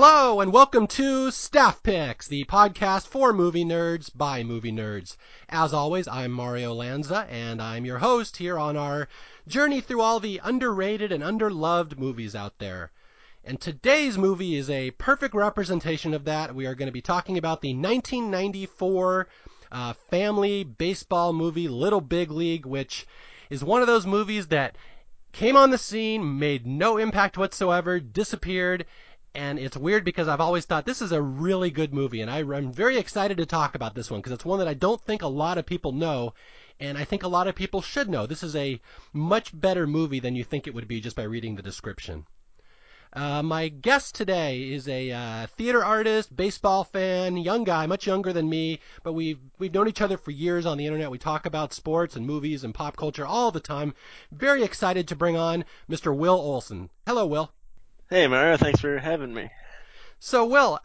Hello and welcome to Staff Picks, the podcast for movie nerds by movie nerds. As always, I'm Mario Lanza and I'm your host here on our journey through all the underrated and underloved movies out there. And today's movie is a perfect representation of that. We are going to be talking about the 1994 family baseball movie Little Big League, which is one of those movies that came on the scene, made no impact whatsoever, disappeared. And it's weird because I've always thought this is a really good movie, and I'm very excited to talk about this one because it's one that I don't think a lot of people know, and I think a lot of people should know. This is a much better movie than you think it would be just by reading the description. My guest today is a theater artist, baseball fan, young guy, much younger than me, but we've known each other for years on the internet. We talk about sports and movies and pop culture all the time. Very excited to bring on Mr. Will Olson. Hello, Will. Hey, Mario, thanks for having me. So, Will,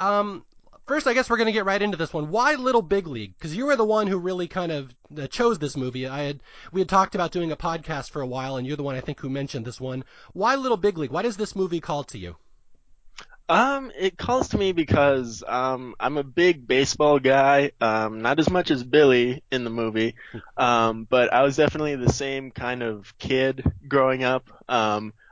first I guess we're going to get right into this one. Why Little Big League? Because you were the one who really kind of chose this movie. We had talked about doing a podcast for a while, and you're the one I think who mentioned this one. Why Little Big League? Why does this movie call to you? It calls to me because I'm a big baseball guy, not as much as Billy in the movie, but I was definitely the same kind of kid growing up.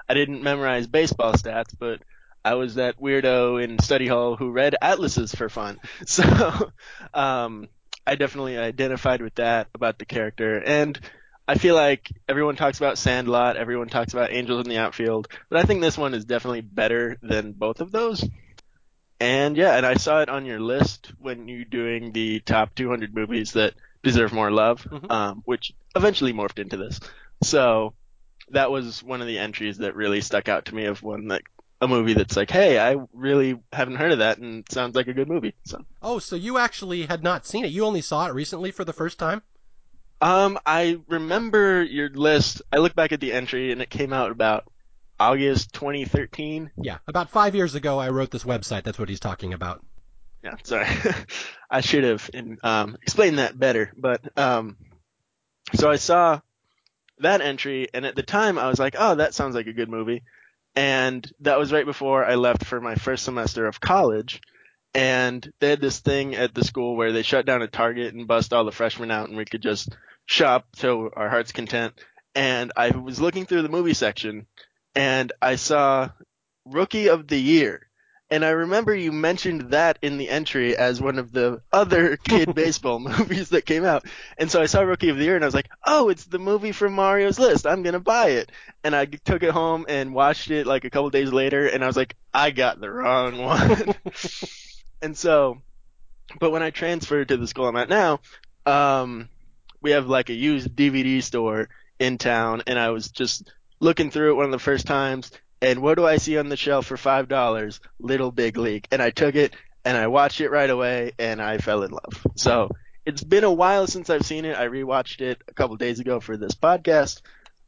I didn't memorize baseball stats, but I was that weirdo in study hall who read atlases for fun. So I definitely identified with that about the character. And I feel like everyone talks about Sandlot, everyone talks about Angels in the Outfield, but I think this one is definitely better than both of those. And yeah, and I saw it on your list when you were doing the top 200 movies that deserve more love, which eventually morphed into this. So that was one of the entries that really stuck out to me of one that a movie that's like, hey, I really haven't heard of that and it sounds like a good movie. So. Oh, so you actually had not seen it. You only saw it recently for the first time? I remember your list. I look back at the entry and it came out about August 2013. Yeah, about 5 years ago I wrote this website. That's what he's talking about. Yeah, sorry. I should have explained that better. But so I saw that entry, and at the time I was like, oh, that sounds like a good movie, and that was right before I left for my first semester of college, and they had this thing at the school where they shut down a Target and bust all the freshmen out, and we could just shop to our heart's content, and I was looking through the movie section, and I saw Rookie of the Year, and I remember you mentioned that in the entry as one of the other kid baseball movies that came out. And so I saw Rookie of the Year, and I was like, oh, it's the movie from Mario's list. I'm going to buy it. And I took it home and watched it like a couple days later, and I was like, I got the wrong one. And so – but when I transferred to the school I'm at now, we have like a used DVD store in town, and I was just looking through it one of the first times. And what do I see on the shelf for $5? Little Big League. And I took it, and I watched it right away, and I fell in love. So it's been a while since I've seen it. I rewatched it a couple days ago for this podcast,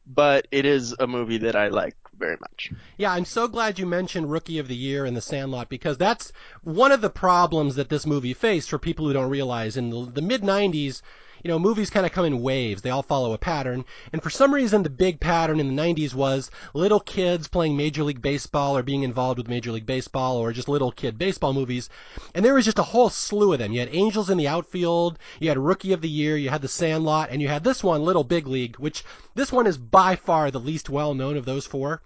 but it is a movie that I like very much. Yeah, I'm so glad you mentioned Rookie of the Year and The Sandlot, because that's one of the problems that this movie faced for people who don't realize. In the mid-'90s, you know, movies kind of come in waves. They all follow a pattern. And for some reason, the big pattern in the 90s was little kids playing Major League Baseball or being involved with Major League Baseball or just little kid baseball movies. And there was just a whole slew of them. You had Angels in the Outfield, you had Rookie of the Year, you had The Sandlot, and you had this one, Little Big League, which this one is by far the least well-known of those four.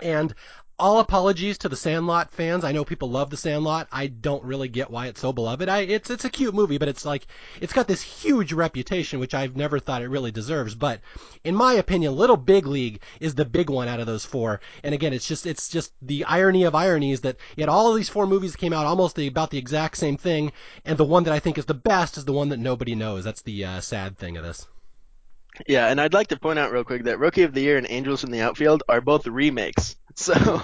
And all apologies to the Sandlot fans. I know people love the Sandlot. I don't really get why it's so beloved. It's a cute movie, but it's like it's got this huge reputation, which I've never thought it really deserves. But in my opinion, Little Big League is the big one out of those four. And again, it's just the irony of ironies that yet all of these four movies came out almost about the exact same thing, and the one that I think is the best is the one that nobody knows. That's the sad thing of this. Yeah, and I'd like to point out real quick that Rookie of the Year and Angels in the Outfield are both remakes. So,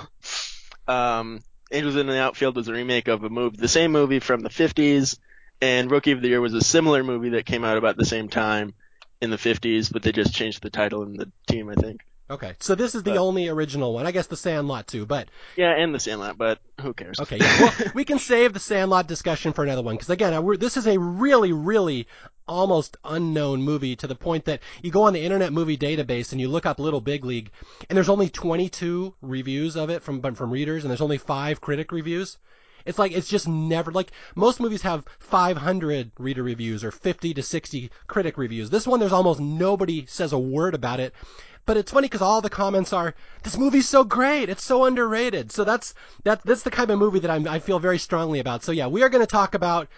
Angels in the Outfield was a remake of the same movie from the 50s, and Rookie of the Year was a similar movie that came out about the same time in the 50s, but they just changed the title and the team, I think. Okay, so this is the only original one. I guess The Sandlot, too, but... Yeah, and The Sandlot, but who cares? Okay, yeah. Well, we can save the Sandlot discussion for another one, because, again, this is a really, really almost unknown movie to the point that you go on the Internet Movie Database and you look up Little Big League, and there's only 22 reviews of it from readers, and there's only 5 critic reviews. It's like, it's just never, like, most movies have 500 reader reviews or 50 to 60 critic reviews. This one, there's almost nobody says a word about it. But it's funny because all the comments are, this movie's so great, it's so underrated. So that's the kind of movie that I feel very strongly about. So yeah, we are going to talk about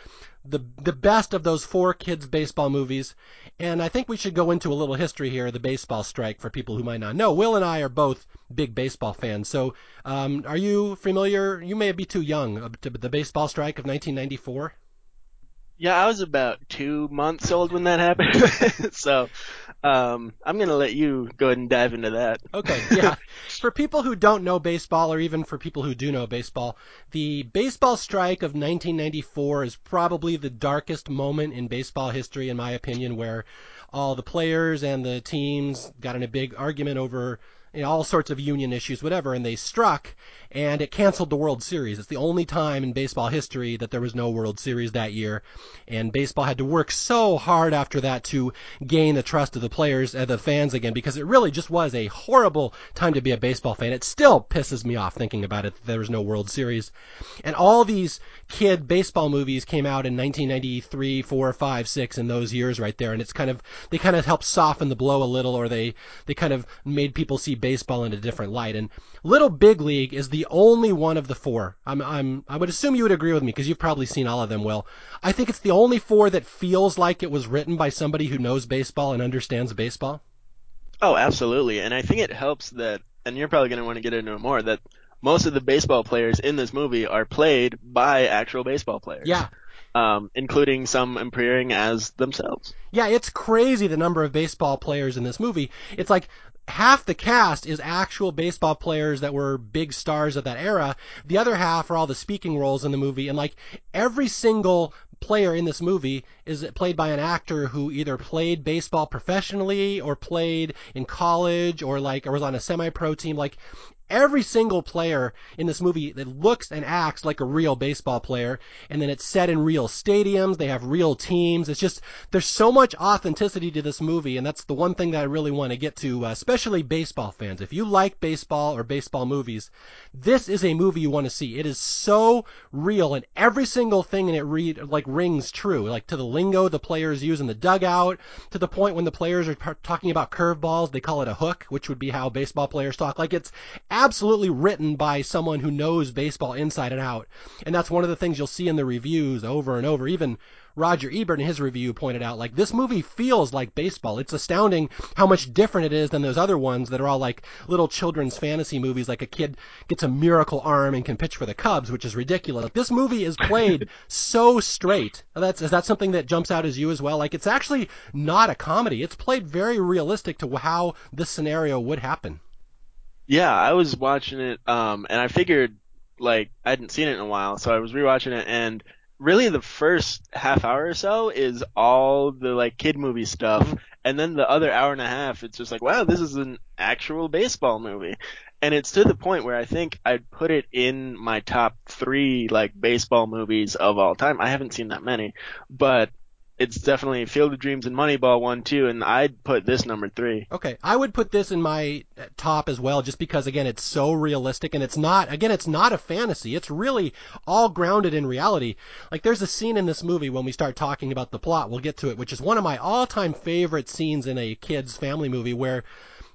the best of those four kids baseball movies. And I think we should go into a little history here of the baseball strike for people who might not know. Will and I are both big baseball fans. So are you familiar? You may be too young, to the baseball strike of 1994. Yeah, I was about 2 months old when that happened, so I'm going to let you go ahead and dive into that. Okay, yeah. For people who don't know baseball, or even for people who do know baseball, the baseball strike of 1994 is probably the darkest moment in baseball history, in my opinion, where all the players and the teams got in a big argument over all sorts of union issues, whatever, and they struck, and it canceled the World Series. It's the only time in baseball history that there was no World Series that year, and baseball had to work so hard after that to gain the trust of the players and the fans again, because it really just was a horrible time to be a baseball fan. It still pisses me off thinking about it, that there was no World Series. And all these kid baseball movies came out in 1993, 4, 5, 6, in those years right there, and it's kind of, they kind of helped soften the blow a little, or they kind of made people see baseball in a different light. And Little Big League is the only one of the four. I would assume you would agree with me because you've probably seen all of them, Will. I think it's the only four that feels like it was written by somebody who knows baseball and understands baseball. Oh, absolutely. And I think it helps that, and you're probably going to want to get into it more, that most of the baseball players in this movie are played by actual baseball players. Yeah. Including some appearing as themselves. Yeah, it's crazy the number of baseball players in this movie. It's like half the cast is actual baseball players that were big stars of that era. The other half are all the speaking roles in the movie. And like every single player in this movie is played by an actor who either played baseball professionally or played in college or like or was on a semi-pro team. Like every single player in this movie that looks and acts like a real baseball player, and then it's set in real stadiums, they have real teams. It's just, there's so much authenticity to this movie, and that's the one thing that I really want to get to, especially baseball fans. If you like baseball or baseball movies, this is a movie you want to see. It is so real, and every single thing in it rings true, like to the lingo the players use in the dugout, to the point when the players are talking about curveballs, they call it a hook, which would be how baseball players talk. Like it's absolutely written by someone who knows baseball inside and out. And that's one of the things you'll see in the reviews over and over. Even Roger Ebert in his review pointed out, like, this movie feels like baseball. It's astounding how much different it is than those other ones that are all like little children's fantasy movies, like a kid gets a miracle arm and can pitch for the Cubs, which is ridiculous. Like, this movie is played so straight. Is that something that jumps out as you as well? Like, it's actually not a comedy. It's played very realistic to how this scenario would happen. Yeah, I was watching it, and I figured, like, I hadn't seen it in a while, so I was rewatching it, and really the first half hour or so is all the, like, kid movie stuff, and then the other hour and a half, it's just like, wow, this is an actual baseball movie. And it's to the point where I think I'd put it in my top three, like, baseball movies of all time. I haven't seen that many, but it's definitely Field of Dreams and Moneyball 1, 2, and I'd put this number 3. Okay, I would put this in my top as well, just because, again, it's so realistic, and it's not a fantasy. It's really all grounded in reality. Like, there's a scene in this movie when we start talking about the plot, we'll get to it, which is one of my all-time favorite scenes in a kid's family movie, where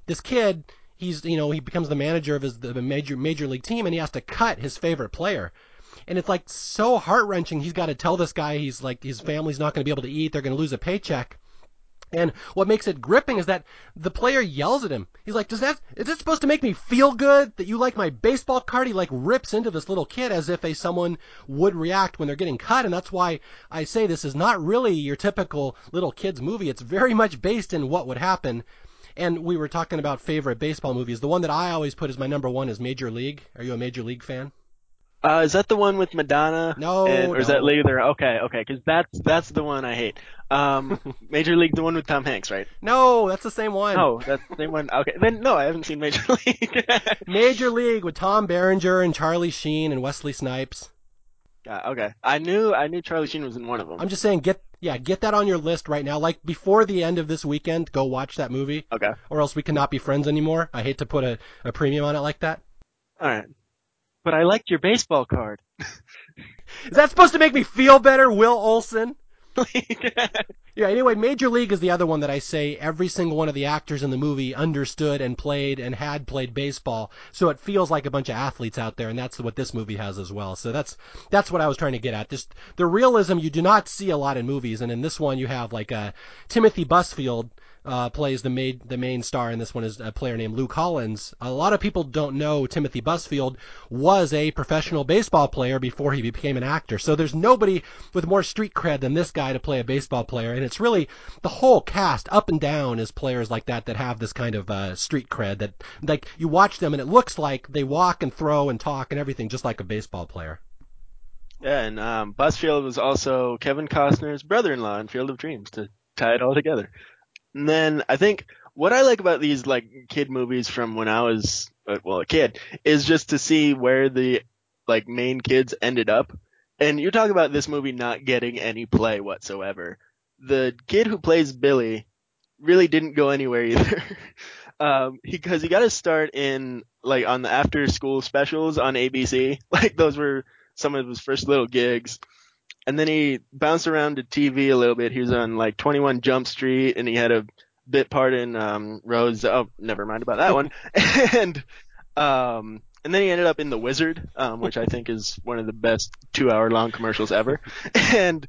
this kid, he becomes the manager of the major league team, and he has to cut his favorite player. And it's, like, so heart-wrenching. He's got to tell this guy he's, like, his family's not going to be able to eat. They're going to lose a paycheck. And what makes it gripping is that the player yells at him. He's like, is it supposed to make me feel good that you like my baseball card? He, like, rips into this little kid as if someone would react when they're getting cut. And that's why I say this is not really your typical little kid's movie. It's very much based in what would happen. And we were talking about favorite baseball movies. The one that I always put as my number one is Major League. Are you a Major League fan? Is that the one with Madonna? No. Is that later? Okay, because that's the one I hate. Major League, the one with Tom Hanks, right? No, that's the same one. Oh, that's the same one. Okay, then no, I haven't seen Major League. Major League with Tom Berenger and Charlie Sheen and Wesley Snipes. Okay, I knew Charlie Sheen was in one of them. I'm just saying, get that on your list right now. Like, before the end of this weekend, go watch that movie. Okay. Or else we cannot be friends anymore. I hate to put a premium on it like that. All right. but I liked your baseball card. Is that supposed to make me feel better, Will Olson? Yeah, anyway, Major League is the other one that I say every single one of the actors in the movie understood and had played baseball, so it feels like a bunch of athletes out there, and that's what this movie has as well. So that's what I was trying to get at. Just the realism you do not see a lot in movies, and in this one you have like Timothy Busfield plays the main star, and this one is a player named Luke Hollins. A lot of people don't know Timothy Busfield was a professional baseball player before he became an actor. So there's nobody with more street cred than this guy to play a baseball player, and it's really the whole cast up and down is players like that that have this kind of street cred that, like, you watch them and it looks like they walk and throw and talk and everything just like a baseball player. Yeah, and Busfield was also Kevin Costner's brother-in-law in Field of Dreams, to tie it all together. And then I think what I like about these like kid movies from when I was a kid is just to see where the like main kids ended up. And you're talking about this movie not getting any play whatsoever. The kid who plays Billy really didn't go anywhere either, because he got his start in like on the after school specials on ABC. Like those were some of his first little gigs. And then he bounced around to TV a little bit. He was on like 21 Jump Street, and he had a bit part in Rose. Oh, never mind about that one. And then he ended up in The Wizard, which I think is one of the best 2-hour long commercials ever. And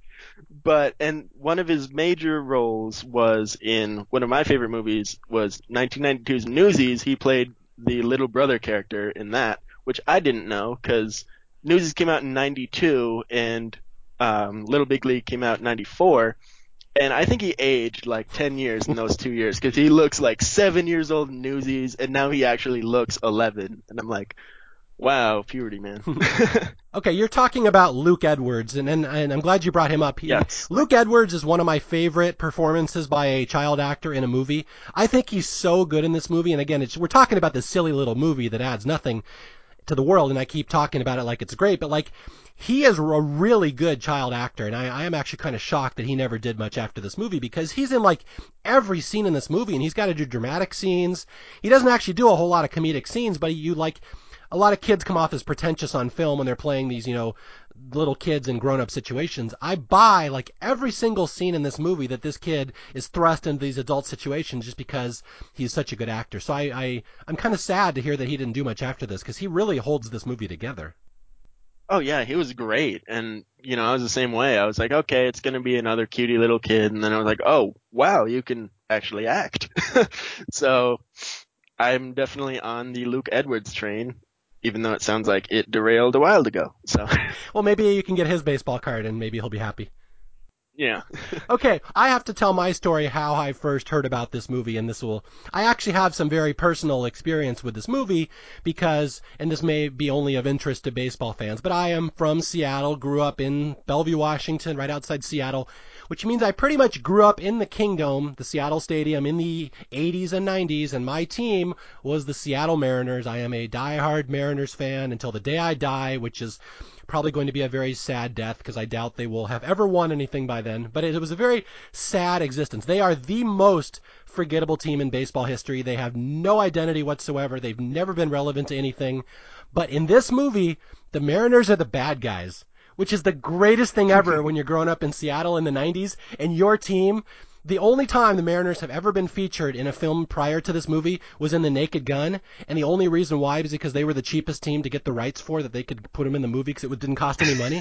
one of his major roles was in one of my favorite movies was 1992's Newsies. He played the little brother character in that, which I didn't know because Newsies came out in 92 and Little Big League came out in 94, and I think he aged like 10 years in those 2 years because he looks like 7 years old in Newsies, and now he actually looks 11. And I'm like, wow, puberty, man. Okay, you're talking about Luke Edwards, and I'm glad you brought him up. Yes. Luke Edwards is one of my favorite performances by a child actor in a movie. I think he's so good in this movie, and again, we're talking about this silly little movie that adds nothing to the world, and I keep talking about it like it's great, but like, he is a really good child actor, and I am actually kind of shocked that he never did much after this movie because he's in like every scene in this movie, and he's got to do dramatic scenes. He doesn't actually do a whole lot of comedic scenes, but you like a lot of kids come off as pretentious on film when they're playing these, you know, little kids in grown-up situations. I buy like every single scene in this movie that this kid is thrust into these adult situations just because he's such a good actor. So I'm kind of sad to hear that he didn't do much after this because he really holds this movie together. Oh, yeah, he was great. And, you know, I was the same way. I was like, okay, it's going to be another cutie little kid. And then I was like, oh, wow, you can actually act. So I'm definitely on the Luke Edwards train, even though it sounds like it derailed a while ago. So, well, maybe you can get his baseball card and maybe he'll be happy. Yeah. Okay, I have to tell my story how I first heard about this movie, and I actually have some very personal experience with this movie because, and this may be only of interest to baseball fans, but I am from Seattle, grew up in Bellevue, Washington, right outside Seattle, which means I pretty much grew up in the Kingdome, the Seattle Stadium, in the 80s and 90s, and my team was the Seattle Mariners. I am a diehard Mariners fan until the day I die, which is probably going to be a very sad death because I doubt they will have ever won anything by then. But it was a very sad existence. They are the most forgettable team in baseball history. They have no identity whatsoever. They've never been relevant to anything. But in this movie, the Mariners are the bad guys, which is the greatest thing ever when you're growing up in Seattle in the 90s and your team. The only time the Mariners have ever been featured in a film prior to this movie was in The Naked Gun, and the only reason why was because they were the cheapest team to get the rights for, that they could put them in the movie because it didn't cost any money.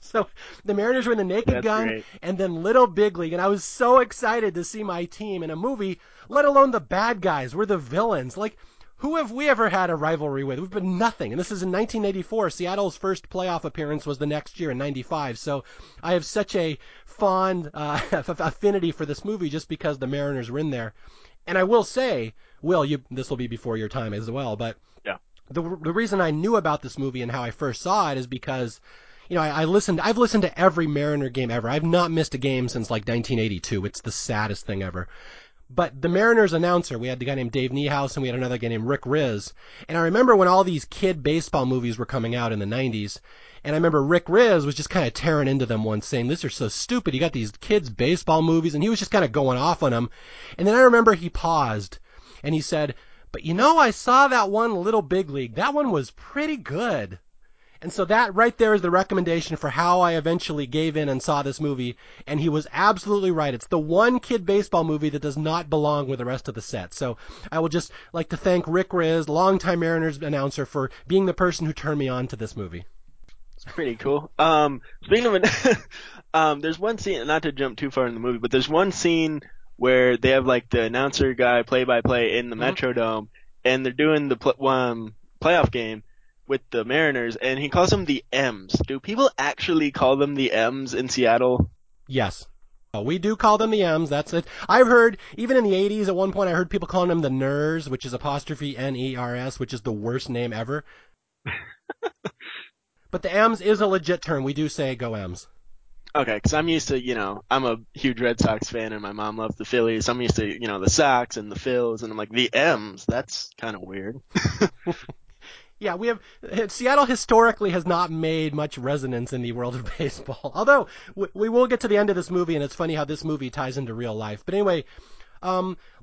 So the Mariners were in The Naked Gun and then Little Big League, and I was so excited to see my team in a movie, let alone the bad guys. We're the villains. Like, who have we ever had a rivalry with? We've been nothing. And this is in 1984. Seattle's first playoff appearance was the next year in 95. So I have such a fond affinity for this movie just because the Mariners were in there. And I will say, Will, this will be before your time as well, but yeah, the reason I knew about this movie and how I first saw it is because, you know, I've listened to every Mariner game ever. I've not missed a game since like 1982. It's the saddest thing ever. But the Mariners announcer, we had the guy named Dave Niehaus, and we had another guy named Rick Rizzs. And I remember when all these kid baseball movies were coming out in the 90s, and I remember Rick Rizzs was just kind of tearing into them once, saying, "These are so stupid. You got these kids baseball movies," and he was just kind of going off on them. And then I remember he paused, and he said, But you know, I saw that one Little Big League. That one was pretty good. And so that right there is the recommendation for how I eventually gave in and saw this movie. And he was absolutely right. It's the one kid baseball movie that does not belong with the rest of the set. So I would just like to thank Rick Rizzs, longtime Mariners announcer, for being the person who turned me on to this movie. It's pretty cool. Speaking of, there's one scene, not to jump too far in the movie, but there's one scene where they have like the announcer guy play-by-play in the Metrodome, and they're doing the playoff game with the Mariners, and he calls them the M's. Do people actually call them the M's in Seattle? Yes. We do call them the M's, that's it. I've heard, even in the 80s, at one point I heard people calling them the Ners, which is apostrophe N-E-R-S, which is the worst name ever. But the M's is a legit term. We do say go M's. Okay, because I'm used to, you know, I'm a huge Red Sox fan, and my mom loves the Phillies. So I'm used to, you know, the Sox and the Phils, and I'm like, the M's, that's kind of weird. Yeah, we have Seattle historically has not made much resonance in the world of baseball. Although we will get to the end of this movie, and it's funny how this movie ties into real life. But anyway,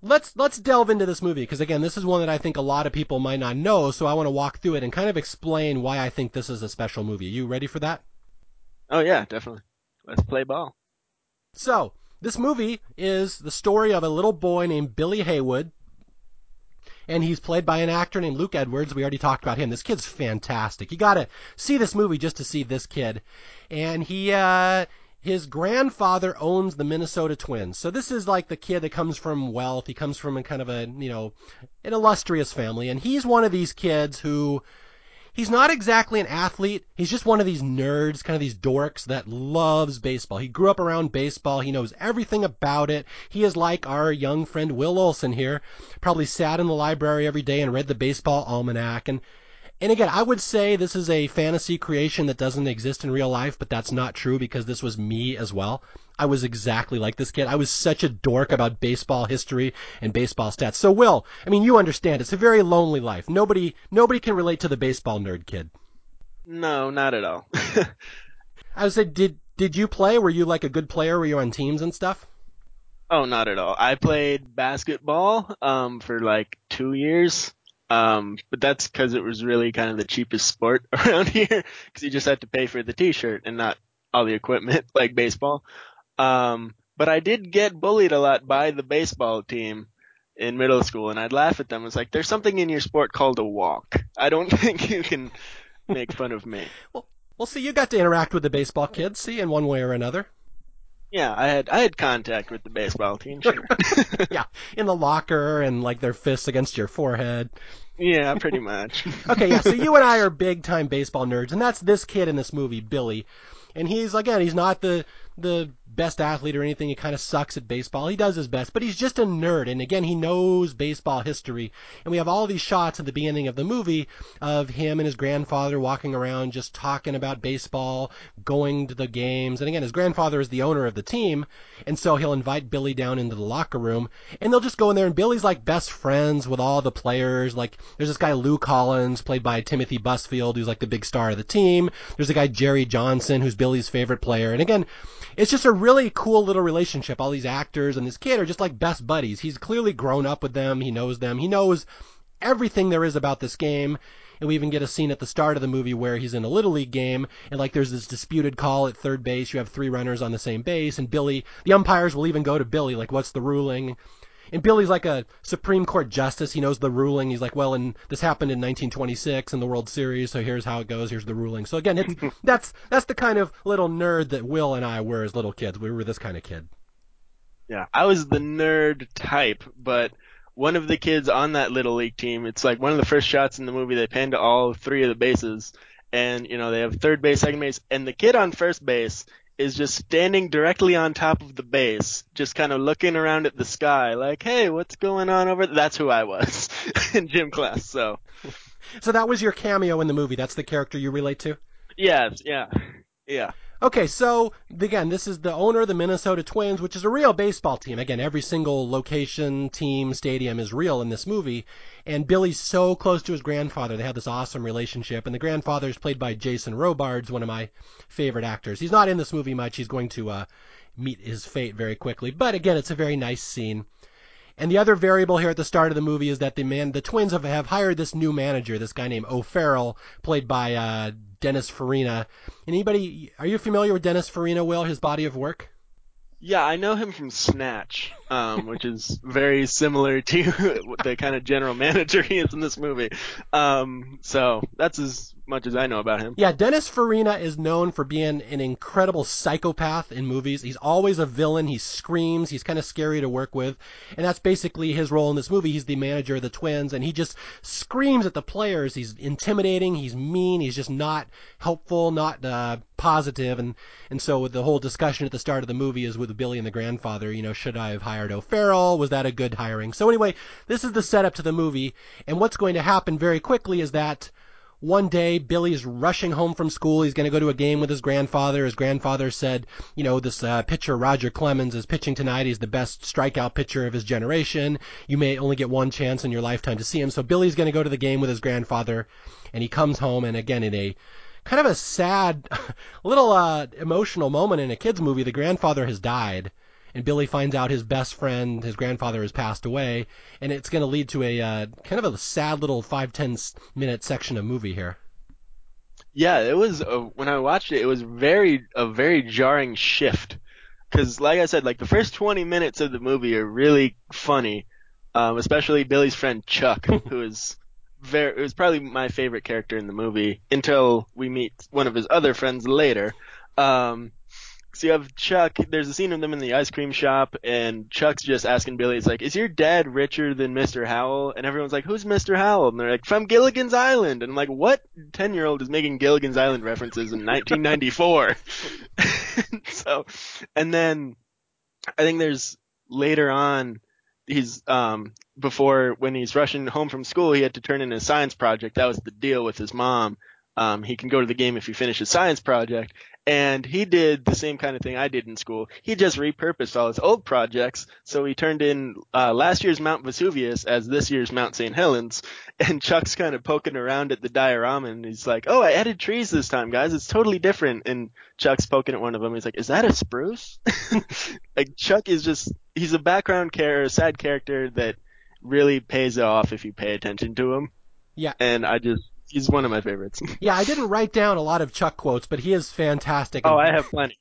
let's delve into this movie, because again, this is one that I think a lot of people might not know. So I want to walk through it and kind of explain why I think this is a special movie. You ready for that? Oh yeah, definitely. Let's play ball. So this movie is the story of a little boy named Billy Haywood. And he's played by an actor named Luke Edwards. We already talked about him. This kid's fantastic. You got to see this movie just to see this kid. And he, his grandfather owns the Minnesota Twins. So this is like the kid that comes from wealth. He comes from a kind of a, you know, an illustrious family. And he's one of these kids who, he's not exactly an athlete. He's just one of these nerds, kind of these dorks that loves baseball. He grew up around baseball. He knows everything about it. He is like our young friend Will Olson here, probably sat in the library every day and read the baseball almanac. And again, I would say this is a fantasy creation that doesn't exist in real life, but that's not true, because this was me as well. I was exactly like this kid. I was such a dork about baseball history and baseball stats. So, Will, I mean, you understand. It's a very lonely life. Nobody can relate to the baseball nerd kid. No, not at all. I would say, did you play? Were you like a good player? Were you on teams and stuff? Oh, not at all. I played basketball for like 2 years. But that's because it was really kind of the cheapest sport around here, because you just had to pay for the t-shirt and not all the equipment like baseball. But I did get bullied a lot by the baseball team in middle school, and I'd laugh at them. It's like, there's something in your sport called a walk. I don't think you can make fun of me. Well, see, you got to interact with the baseball kids, see, in one way or another. Yeah, I had contact with the baseball team, sure. Yeah, in the locker and like their fists against your forehead. Yeah, pretty much. Okay, yeah, so you and I are big-time baseball nerds, and that's this kid in this movie, Billy. And he's, again, he's not the best athlete or anything. He kind of sucks at baseball. He does his best, but he's just a nerd. And again, he knows baseball history. And we have all these shots at the beginning of the movie of him and his grandfather walking around just talking about baseball, going to the games. And again, his grandfather is the owner of the team. And so he'll invite Billy down into the locker room, and they'll just go in there. And Billy's like best friends with all the players. Like there's this guy, Lou Collins, played by Timothy Busfield, who's like the big star of the team. There's a guy, Jerry Johnson, who's Billy's favorite player. And again, it's just a really cool little relationship. All these actors and this kid are just like best buddies. He's clearly grown up with them. He knows them. He knows everything there is about this game. And we even get a scene at the start of the movie where he's in a Little League game, and like there's this disputed call at third base. You have three runners on the same base, and Billy, the umpires will even go to Billy, like, what's the ruling? And Billy's like a Supreme Court justice. He knows the ruling. He's like, well, and this happened in 1926 in the World Series, so here's how it goes. Here's the ruling. So again, that's the kind of little nerd that Will and I were as little kids. We were this kind of kid. Yeah, I was the nerd type, but one of the kids on that Little League team, it's like one of the first shots in the movie, they pan to all three of the bases, and, you know, they have third base, second base, and the kid on first base is just standing directly on top of the base, just kind of looking around at the sky, like, hey, what's going on over there? That's who I was in gym class, so. So that was your cameo in the movie. That's the character you relate to? Yes, yeah. Okay, so, again, this is the owner of the Minnesota Twins, which is a real baseball team. Again, every single location, team, stadium is real in this movie. And Billy's so close to his grandfather. They have this awesome relationship. And the grandfather is played by Jason Robards, one of my favorite actors. He's not in this movie much. He's going to meet his fate very quickly. But again, it's a very nice scene. And the other variable here at the start of the movie is that the Twins have hired this new manager, this guy named O'Farrell, played by Dennis Farina. Anybody, are you familiar with Dennis Farina, Will, his body of work? Yeah, I know him from Snatch, which is very similar to the kind of general manager he is in this movie. So that's as much as I know about him. Yeah, Dennis Farina is known for being an incredible psychopath in movies. He's always a villain. He screams. He's kind of scary to work with. And that's basically his role in this movie. He's the manager of the Twins, and he just screams at the players. He's intimidating. He's mean. He's just not helpful, not positive. And so the whole discussion at the start of the movie is with Billy and the grandfather, should I have hired O'Farrell? Was that a good hiring? So anyway, this is the setup to the movie. And what's going to happen very quickly is that one day Billy's rushing home from school. He's going to go to a game with his grandfather. His grandfather said, this pitcher Roger Clemens is pitching tonight. He's the best strikeout pitcher of his generation. You may only get one chance in your lifetime to see him. So Billy's going to go to the game with his grandfather, and he comes home, and again, in a kind of a sad, little emotional moment in a kid's movie. The grandfather has died, and Billy finds out his best friend, his grandfather, has passed away, and it's going to lead to a kind of a sad little 5-10 minute section of movie here. Yeah, it was when I watched it, it was a very jarring shift, because like I said, like the first 20 minutes of the movie are really funny, especially Billy's friend Chuck, who is. It was probably my favorite character in the movie until we meet one of his other friends later. So you have Chuck. There's a scene of them in the ice cream shop, and Chuck's just asking Billy, it's like, is your dad richer than Mr. Howell? And everyone's like, who's Mr. Howell? And they're like, from Gilligan's Island. And I'm like, what 10-year-old is making Gilligan's Island references in 1994? So, and then I think there's later on, he's before when he's rushing home from school, he had to turn in a science project. That was the deal with his mom. He can go to the game if he finishes science project. And he did the same kind of thing I did in school. He just repurposed all his old projects. So he turned in last year's Mount Vesuvius as this year's Mount St. Helens. And Chuck's kind of poking around at the diorama, and he's like, oh, I added trees this time, guys. It's totally different. And Chuck's poking at one of them. He's like, is that a spruce? Like Chuck is just – he's a background character, a side character that really pays it off if you pay attention to him. Yeah. And I just – he's one of my favorites. Yeah, I didn't write down a lot of Chuck quotes, but he is fantastic. Oh, I have plenty.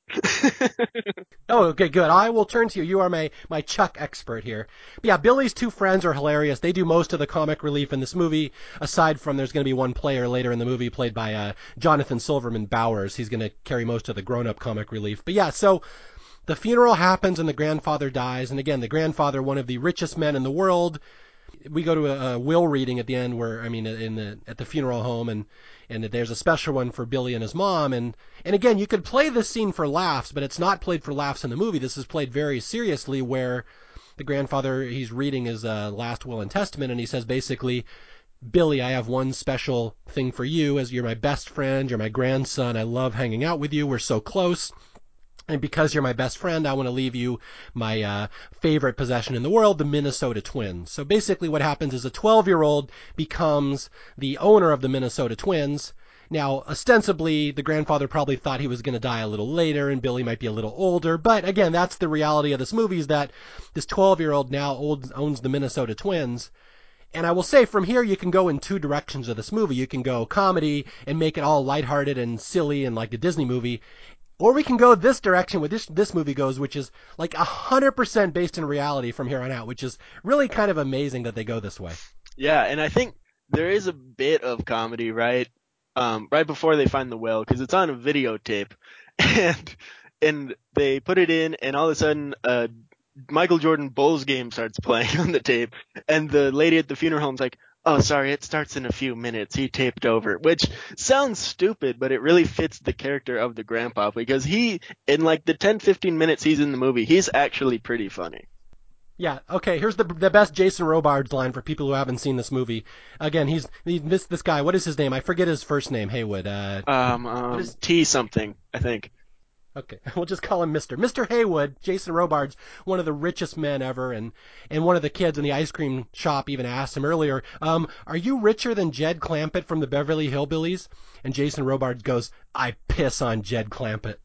Oh, okay, good. I will turn to you. You are my Chuck expert here. But yeah, Billy's two friends are hilarious. They do most of the comic relief in this movie, aside from there's going to be one player later in the movie played by Jonathan Silverman Bowers. He's going to carry most of the grown-up comic relief. But yeah, so the funeral happens and the grandfather dies. And again, the grandfather, one of the richest men in the world. We go to a will reading at the end at the funeral home, and there's a special one for Billy and his mom. And again, you could play this scene for laughs, but it's not played for laughs in the movie. This is played very seriously, where the grandfather, he's reading his last will and testament, and he says basically, Billy, I have one special thing for you, as you're my best friend, you're my grandson, I love hanging out with you, we're so close. And because you're my best friend, I want to leave you my favorite possession in the world, the Minnesota Twins. So basically what happens is a 12-year-old becomes the owner of the Minnesota Twins. Now, ostensibly, the grandfather probably thought he was going to die a little later and Billy might be a little older. But again, that's the reality of this movie, is that this 12-year-old now owns the Minnesota Twins. And I will say, from here, you can go in two directions of this movie. You can go comedy and make it all lighthearted and silly and like a Disney movie. Or we can go this direction, where this movie goes, which is like 100% based in reality from here on out, which is really kind of amazing that they go this way. Yeah, and I think there is a bit of comedy right before they find the will, because it's on a videotape, and they put it in, and all of a sudden Michael Jordan Bulls game starts playing on the tape, and the lady at the funeral home's like, oh, sorry, it starts in a few minutes. He taped over, which sounds stupid, but it really fits the character of the grandpa, because he, in like the 10, 15 minutes he's in the movie, he's actually pretty funny. Yeah, okay, here's the best Jason Robards line for people who haven't seen this movie. Again, this guy, what is his name? I forget his first name, Haywood. T something, I think. Okay, we'll just call him Mr. Mr. Haywood, Jason Robards, one of the richest men ever, and one of the kids in the ice cream shop even asked him earlier, are you richer than Jed Clampett from the Beverly Hillbillies? And Jason Robards goes, I piss on Jed Clampett.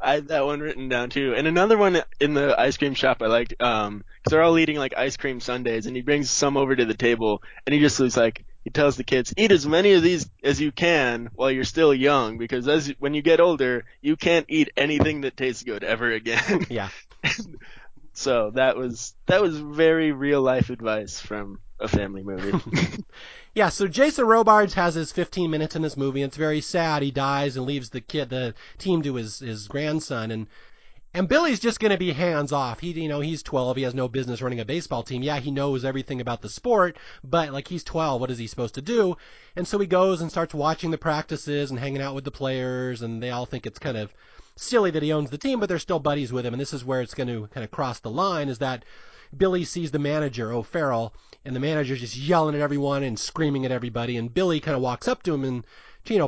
I had that one written down too. And another one in the ice cream shop I liked, because they're all eating like ice cream sundaes, and he brings some over to the table, and he just looks like, he tells the kids, eat as many of these as you can while you're still young, because as when you get older, you can't eat anything that tastes good ever again. Yeah. So that was very real life advice from a family movie. Yeah, so Jason Robards has his 15 minutes in this movie, and it's very sad. He dies and leaves the team to his grandson, and Billy's just going to be hands off. He's 12. He has no business running a baseball team. Yeah, he knows everything about the sport, but like he's 12, what is he supposed to do? And so he goes and starts watching the practices and hanging out with the players, and they all think it's kind of silly that he owns the team, but they're still buddies with him, and this is where it's going to kind of cross the line, is that Billy sees the manager, O'Farrell, and the manager's just yelling at everyone and screaming at everybody, and Billy kind of walks up to him and,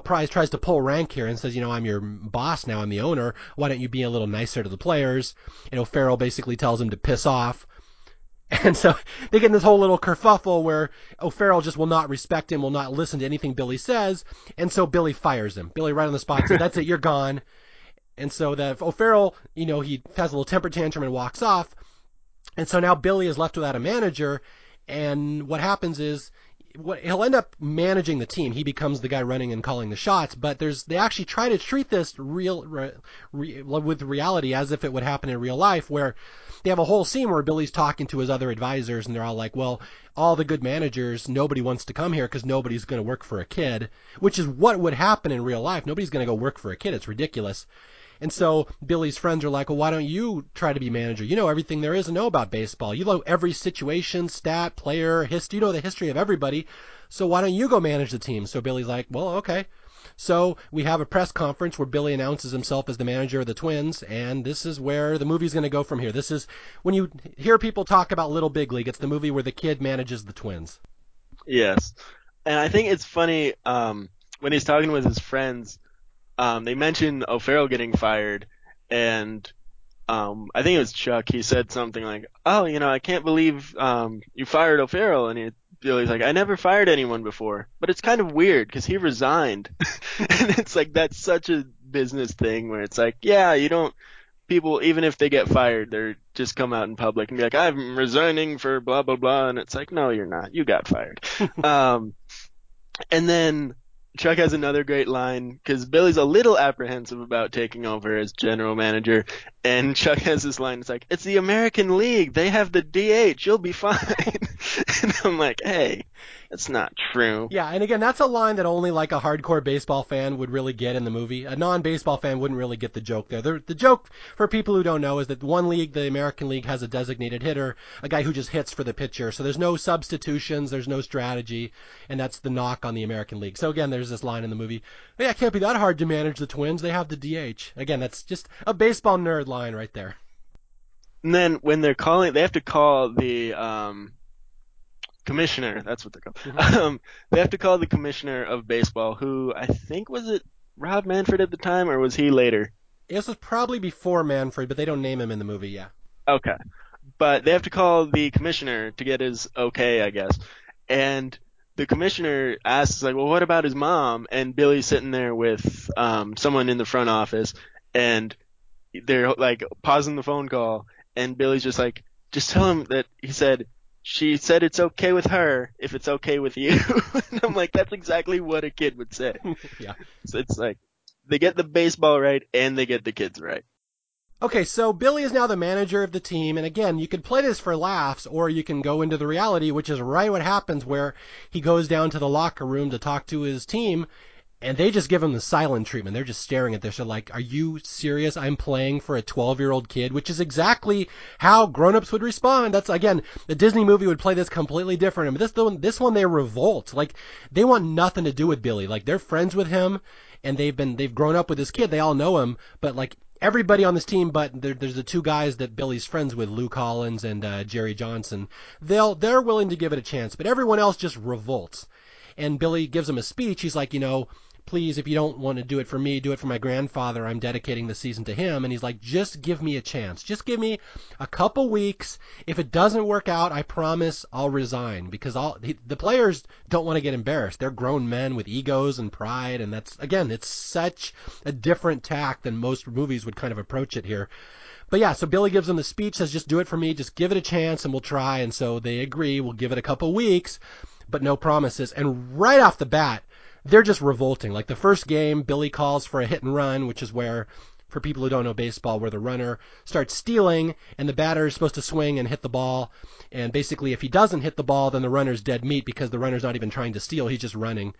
Price tries to pull rank here and says, I'm your boss now, I'm the owner, why don't you be a little nicer to the players? And O'Farrell basically tells him to piss off. And so they get in this whole little kerfuffle where O'Farrell just will not respect him, will not listen to anything Billy says, and so Billy fires him. Billy right on the spot says, that's it, you're gone. And so that O'Farrell, he has a little temper tantrum and walks off. And so now Billy is left without a manager. And what happens is he'll end up managing the team. He becomes the guy running and calling the shots. But they actually try to treat this with reality as if it would happen in real life, where they have a whole scene where Billy's talking to his other advisors, and they're all like, well, all the good managers, nobody wants to come here because nobody's going to work for a kid, which is what would happen in real life. Nobody's going to go work for a kid. It's ridiculous. And so Billy's friends are like, well, why don't you try to be manager? You know everything there is to know about baseball. You know every situation, stat, player, history. You know the history of everybody. So why don't you go manage the team? So Billy's like, well, okay. So we have a press conference where Billy announces himself as the manager of the Twins, and this is where the movie's going to go from here. This is when you hear people talk about Little Big League. It's the movie where the kid manages the Twins. Yes. And I think it's funny when he's talking with his friends, they mentioned O'Farrell getting fired, and I think it was Chuck. He said something like, oh, I can't believe you fired O'Farrell. And Billy's like, I never fired anyone before. But it's kind of weird because he resigned. And it's like that's such a business thing where it's like, yeah, people, even if they get fired, they're just come out in public and be like, I'm resigning for blah, blah, blah. And it's like, no, you're not. You got fired. And then Chuck has another great line because Billy's a little apprehensive about taking over as general manager, and Chuck has this line. It's like, it's the American League. They have the DH. You'll be fine. And I'm like, hey, that's not true. Yeah, and again, that's a line that only like a hardcore baseball fan would really get in the movie. A non-baseball fan wouldn't really get the joke there. The joke, for people who don't know, is that one league, the American League, has a designated hitter, a guy who just hits for the pitcher. So there's no substitutions, there's no strategy, and that's the knock on the American League. So again, there's this line in the movie, hey, it can't be that hard to manage the Twins. They have the DH. Again, that's just a baseball nerd line right there. And then when they're calling, they have to call the commissioner. That's what they're called. Mm-hmm. They have to call the commissioner of baseball, who I think, was it Rob Manfred at the time, or was he later? This was probably before Manfred, but they don't name him in the movie, yeah. Okay. But they have to call the commissioner to get his okay, I guess. And the commissioner asks, like, well, what about his mom? And Billy's sitting there with someone in the front office, and they're, like, pausing the phone call, and Billy's just like, just tell him that she said it's okay with her if it's okay with you. And I'm like, that's exactly what a kid would say. Yeah. So it's like, they get the baseball right, and they get the kids right. Okay, so Billy is now the manager of the team, and again, you can play this for laughs, or you can go into the reality, which is right what happens, where he goes down to the locker room to talk to his team, and they just give him the silent treatment. They're just staring at this. They're like, are you serious? I'm playing for a 12-year-old kid, which is exactly how grown-ups would respond. That's, again, the Disney movie would play this completely different, but this one they revolt. Like, they want nothing to do with Billy. Like, they're friends with him, and they've grown up with this kid. They all know him, but, like, everybody on this team, but there's the two guys that Billy's friends with, Lou Collins and Jerry Johnson. They're willing to give it a chance, but everyone else just revolts. And Billy gives him a speech. He's like, please, if you don't want to do it for me, do it for my grandfather. I'm dedicating the season to him. And he's like, just give me a chance. Just give me a couple weeks. If it doesn't work out, I promise I'll resign, because the players don't want to get embarrassed. They're grown men with egos and pride. And that's, again, it's such a different tack than most movies would kind of approach it here. But yeah, so Billy gives him the speech, says, just do it for me, just give it a chance, and we'll try. And so they agree, we'll give it a couple weeks, but no promises. And right off the bat, they're just revolting. Like the first game, Billy calls for a hit and run, which is where, for people who don't know baseball, where the runner starts stealing, and the batter is supposed to swing and hit the ball. And basically, if he doesn't hit the ball, then the runner's dead meat, because the runner's not even trying to steal, he's just running.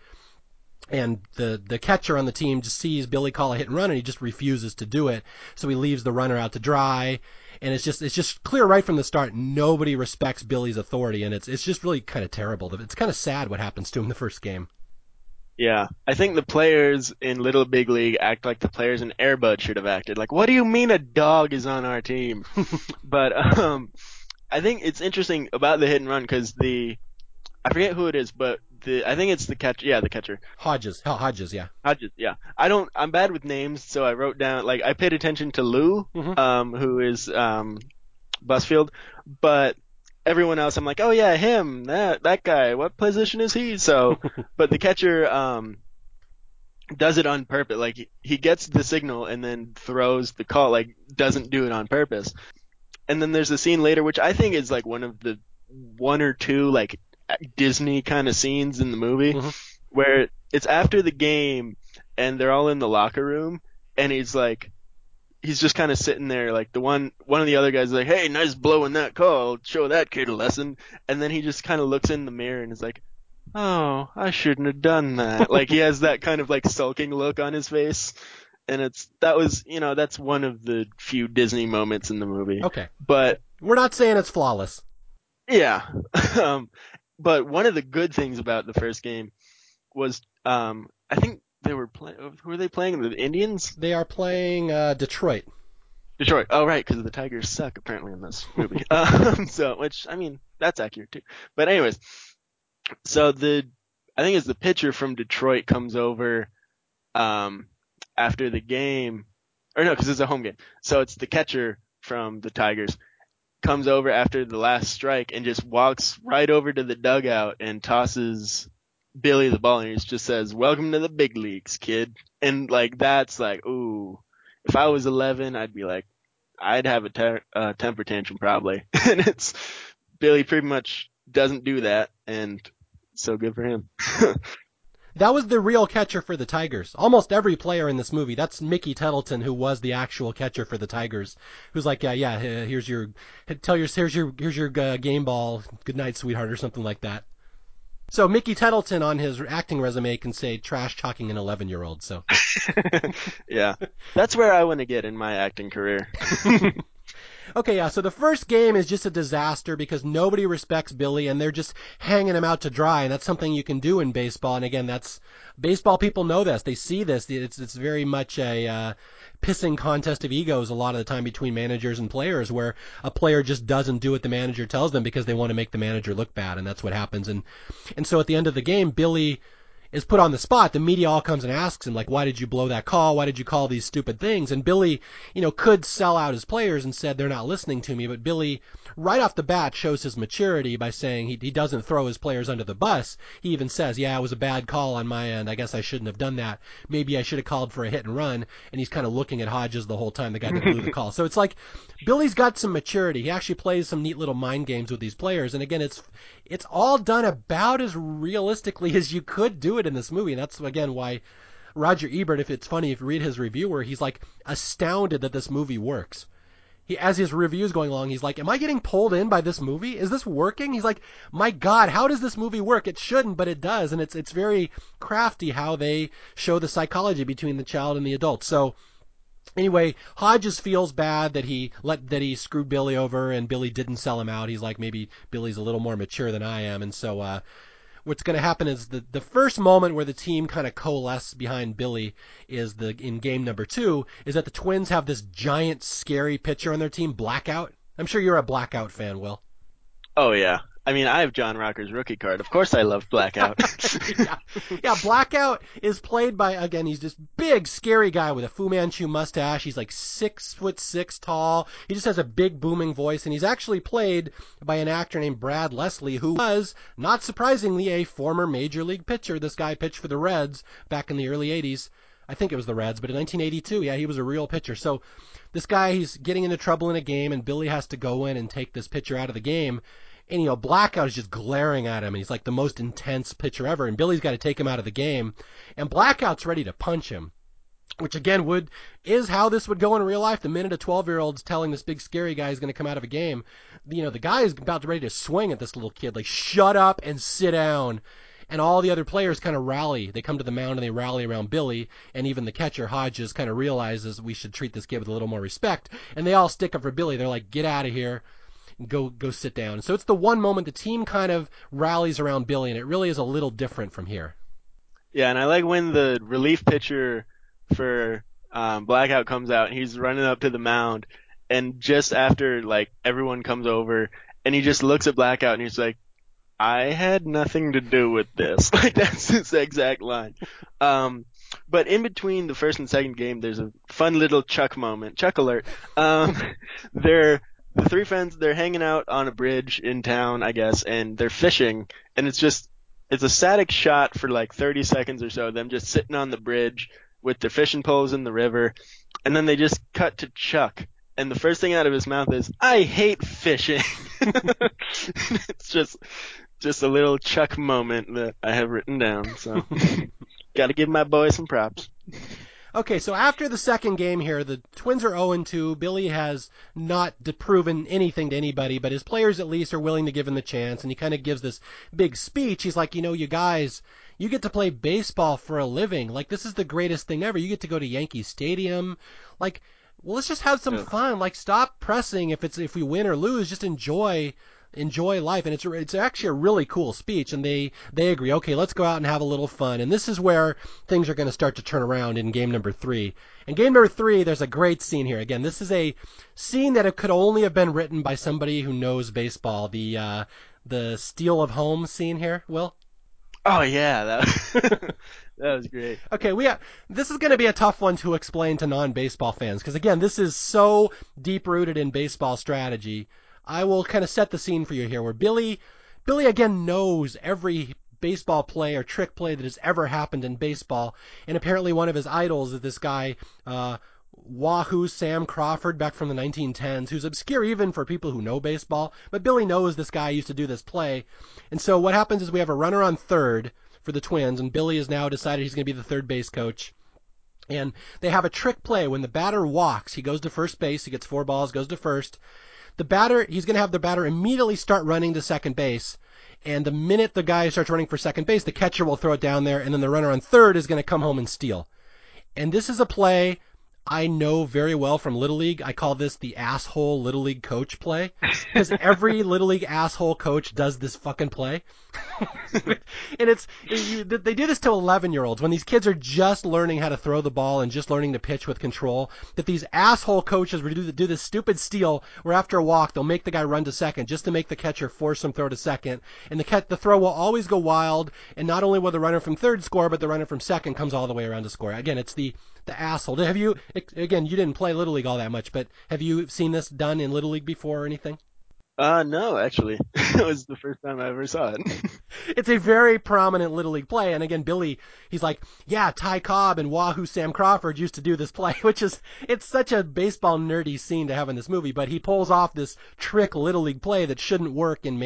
And the catcher on the team just sees Billy call a hit and run, and he just refuses to do it. So he leaves the runner out to dry. And it's just clear right from the start, nobody respects Billy's authority. And it's just really kind of terrible. It's kind of sad what happens to him the first game. Yeah. I think the players in Little Big League act like the players in Air Bud should have acted. Like, what do you mean a dog is on our team? But I think it's interesting about the hit and run, because I forget who it is, but I think it's the catcher. Yeah, the catcher. Hodges, yeah. Hodges, yeah. I'm bad with names, so I wrote down, like, I paid attention to Lou, who is Busfield, but everyone else, I'm like, oh yeah, him, that guy, what position is he? So, but the catcher does it on purpose. Like, he gets the signal and then throws the call, like, doesn't do it on purpose. And then there's a scene later, which I think is, like, one or two, like, Disney kind of scenes in the movie, where it's after the game and they're all in the locker room, and he's just kind of sitting there, like one of the other guys is like, hey, nice blowing that call, show that kid a lesson. And then he just kind of looks in the mirror and is like, oh, I shouldn't have done that. Like, he has that kind of like sulking look on his face. And that's one of the few Disney moments in the movie. Okay. But we're not saying it's flawless. Yeah. But one of the good things about the first game was, I think they were playing. Who were they playing? The Indians? They are playing Detroit. Detroit. Oh, right, because the Tigers suck apparently in this movie. Which, I mean, that's accurate too. But anyways, so I think it's the pitcher from Detroit comes over after the game, or no, because it's a home game. So it's the catcher from the Tigers comes over after the last strike and just walks right over to the dugout and tosses Billy the ball, and he just says, welcome to the big leagues, kid. And like, that's like, ooh, if I was 11, I'd be like, I'd have a temper tantrum probably. And it's Billy pretty much doesn't do that, and so good for him. That was the real catcher for the Tigers. Almost every player in this movie, that's Mickey Tettleton, who was the actual catcher for the Tigers, who's like, yeah, here's your game ball, good night, sweetheart, or something like that. So Mickey Tettleton on his acting resume can say trash talking an 11-year-old. So, yeah, that's where I want to get in my acting career. Okay, yeah, so the first game is just a disaster because nobody respects Billy, and they're just hanging him out to dry, and that's something you can do in baseball. And again, baseball people know this. They see this. It's very much a pissing contest of egos a lot of the time between managers and players, where a player just doesn't do what the manager tells them because they want to make the manager look bad, and that's what happens. And so at the end of the game, Billy is put on the spot. The media all comes and asks him, like, why did you blow that call? Why did you call these stupid things? And Billy, could sell out his players and said, they're not listening to me. But Billy, right off the bat, shows his maturity by saying he doesn't throw his players under the bus. He even says, yeah, it was a bad call on my end. I guess I shouldn't have done that. Maybe I should have called for a hit and run. And he's kind of looking at Hodges the whole time, the guy that blew the call. So it's like Billy's got some maturity. He actually plays some neat little mind games with these players. And again, it's all done about as realistically as you could do it in this movie. And that's again why Roger Ebert, if you read his review where he's like astounded that this movie works. He, as his review's going along, he's like, am I getting pulled in by this movie? Is this working? He's like, my God, how does this movie work? It shouldn't, but it does. And it's very crafty how they show the psychology between the child and the adult. So anyway, Hodges feels bad that he screwed Billy over and Billy didn't sell him out. He's like, maybe Billy's a little more mature than I am. And so what's going to happen is the first moment where the team kind of coalesces behind Billy is in game number 2 is that the Twins have this giant scary pitcher on their team, Blackout. I'm sure you're a Blackout fan, Will. Oh yeah, I mean, I have John Rocker's rookie card. Of course I love Blackout. Yeah, Blackout is played by, again, he's this big, scary guy with a Fu Manchu mustache. He's like 6'6" tall. He just has a big, booming voice, and he's actually played by an actor named Brad Leslie, who was, not surprisingly, a former Major League pitcher. This guy pitched for the Reds back in the early 80s. I think it was the Reds, but in 1982, yeah, he was a real pitcher. So this guy, he's getting into trouble in a game, and Billy has to go in and take this pitcher out of the game. And, you know, Blackout is just glaring at him, and he's like the most intense pitcher ever, and Billy's got to take him out of the game, and Blackout's ready to punch him, which, again, is how this would go in real life. The minute a 12-year-old's telling this big, scary guy is going to come out of a game, you know, the guy is about ready to swing at this little kid, like, shut up and sit down. And all the other players kind of rally. They come to the mound and they rally around Billy. And even the catcher, Hodges, kind of realizes we should treat this kid with a little more respect. And they all stick up for Billy. They're like, get out of here. Go sit down. So it's the one moment the team kind of rallies around Billy. And it really is a little different from here. Yeah, and I like when the relief pitcher for Blackout comes out. And he's running up to the mound. And just after, like, everyone comes over. And he just looks at Blackout and he's like, I had nothing to do with this. Like, that's his exact line. But in between the first and second game, there's a fun little Chuck moment. Chuck alert. The three friends, they're hanging out on a bridge in town, I guess, and they're fishing. And it's a static shot for like 30 seconds or so, them just sitting on the bridge with their fishing poles in the river. And then they just cut to Chuck. And the first thing out of his mouth is, I hate fishing. It's just a little Chuck moment that I have written down. So got to give my boy some props. Okay, so after the second game here, the Twins are 0-2. Billy has not proven anything to anybody, but his players at least are willing to give him the chance, and he kind of gives this big speech. He's like, you know, you guys, you get to play baseball for a living. Like, this is the greatest thing ever. You get to go to Yankee Stadium. Like, well, let's just have some fun. Like, stop pressing if we win or lose. Just enjoy life. And it's actually a really cool speech. And they agree. Okay, let's go out and have a little fun. And this is where things are going to start to turn around in game number three. In game number three, there's a great scene here. Again, this is a scene that it could only have been written by somebody who knows baseball. The steal of home scene here, Will. Oh yeah, that was great. Okay, this is going to be a tough one to explain to non-baseball fans because, again, this is so deep-rooted in baseball strategy. I will kind of set the scene for you here where Billy again knows every baseball play or trick play that has ever happened in baseball, and apparently one of his idols is this guy, Wahoo Sam Crawford, back from the 1910s, who's obscure even for people who know baseball, but Billy knows this guy used to do this play. And so what happens is we have a runner on third for the Twins, and Billy has now decided he's going to be the third base coach. And they have a trick play. When the batter walks, he goes to first base, he gets 4 balls, goes to first. The batter, he's going to have the batter immediately start running to second base. And the minute the guy starts running for second base, the catcher will throw it down there, and then the runner on third is going to come home and steal. And this is a play I know very well from Little League. I call this the asshole Little League coach play because every Little League asshole coach does this fucking play. And they do this to 11-year-olds when these kids are just learning how to throw the ball and just learning to pitch with control, that these asshole coaches do this stupid steal where after a walk, they'll make the guy run to second just to make the catcher force him throw to second. And the throw will always go wild. And not only will the runner from third score, but the runner from second comes all the way around to score. Again, it's the asshole. Have you, again, you didn't play Little League all that much, but have you seen this done in Little League before or anything? No, actually. It was the first time I ever saw it. It's a very prominent Little League play. And again, Billy, he's like, yeah, Ty Cobb and Wahoo Sam Crawford used to do this play, which is, it's such a baseball nerdy scene to have in this movie, but he pulls off this trick Little League play that shouldn't work in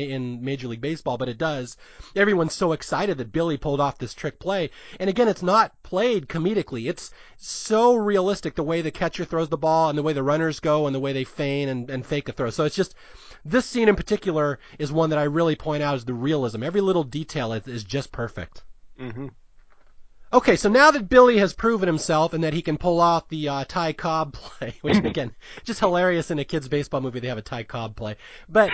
Major League Baseball, but it does. Everyone's so excited that Billy pulled off this trick play. And again, it's not played comedically. It's so realistic, the way the catcher throws the ball and the way the runners go and the way they feign and fake a throw. So it's just, this scene in particular is one that I really point out is the realism. Every little detail is just perfect. Mm-hmm. Okay, so now that Billy has proven himself and that he can pull off the Ty Cobb play, which, again, just hilarious in a kid's baseball movie, they have a Ty Cobb play. But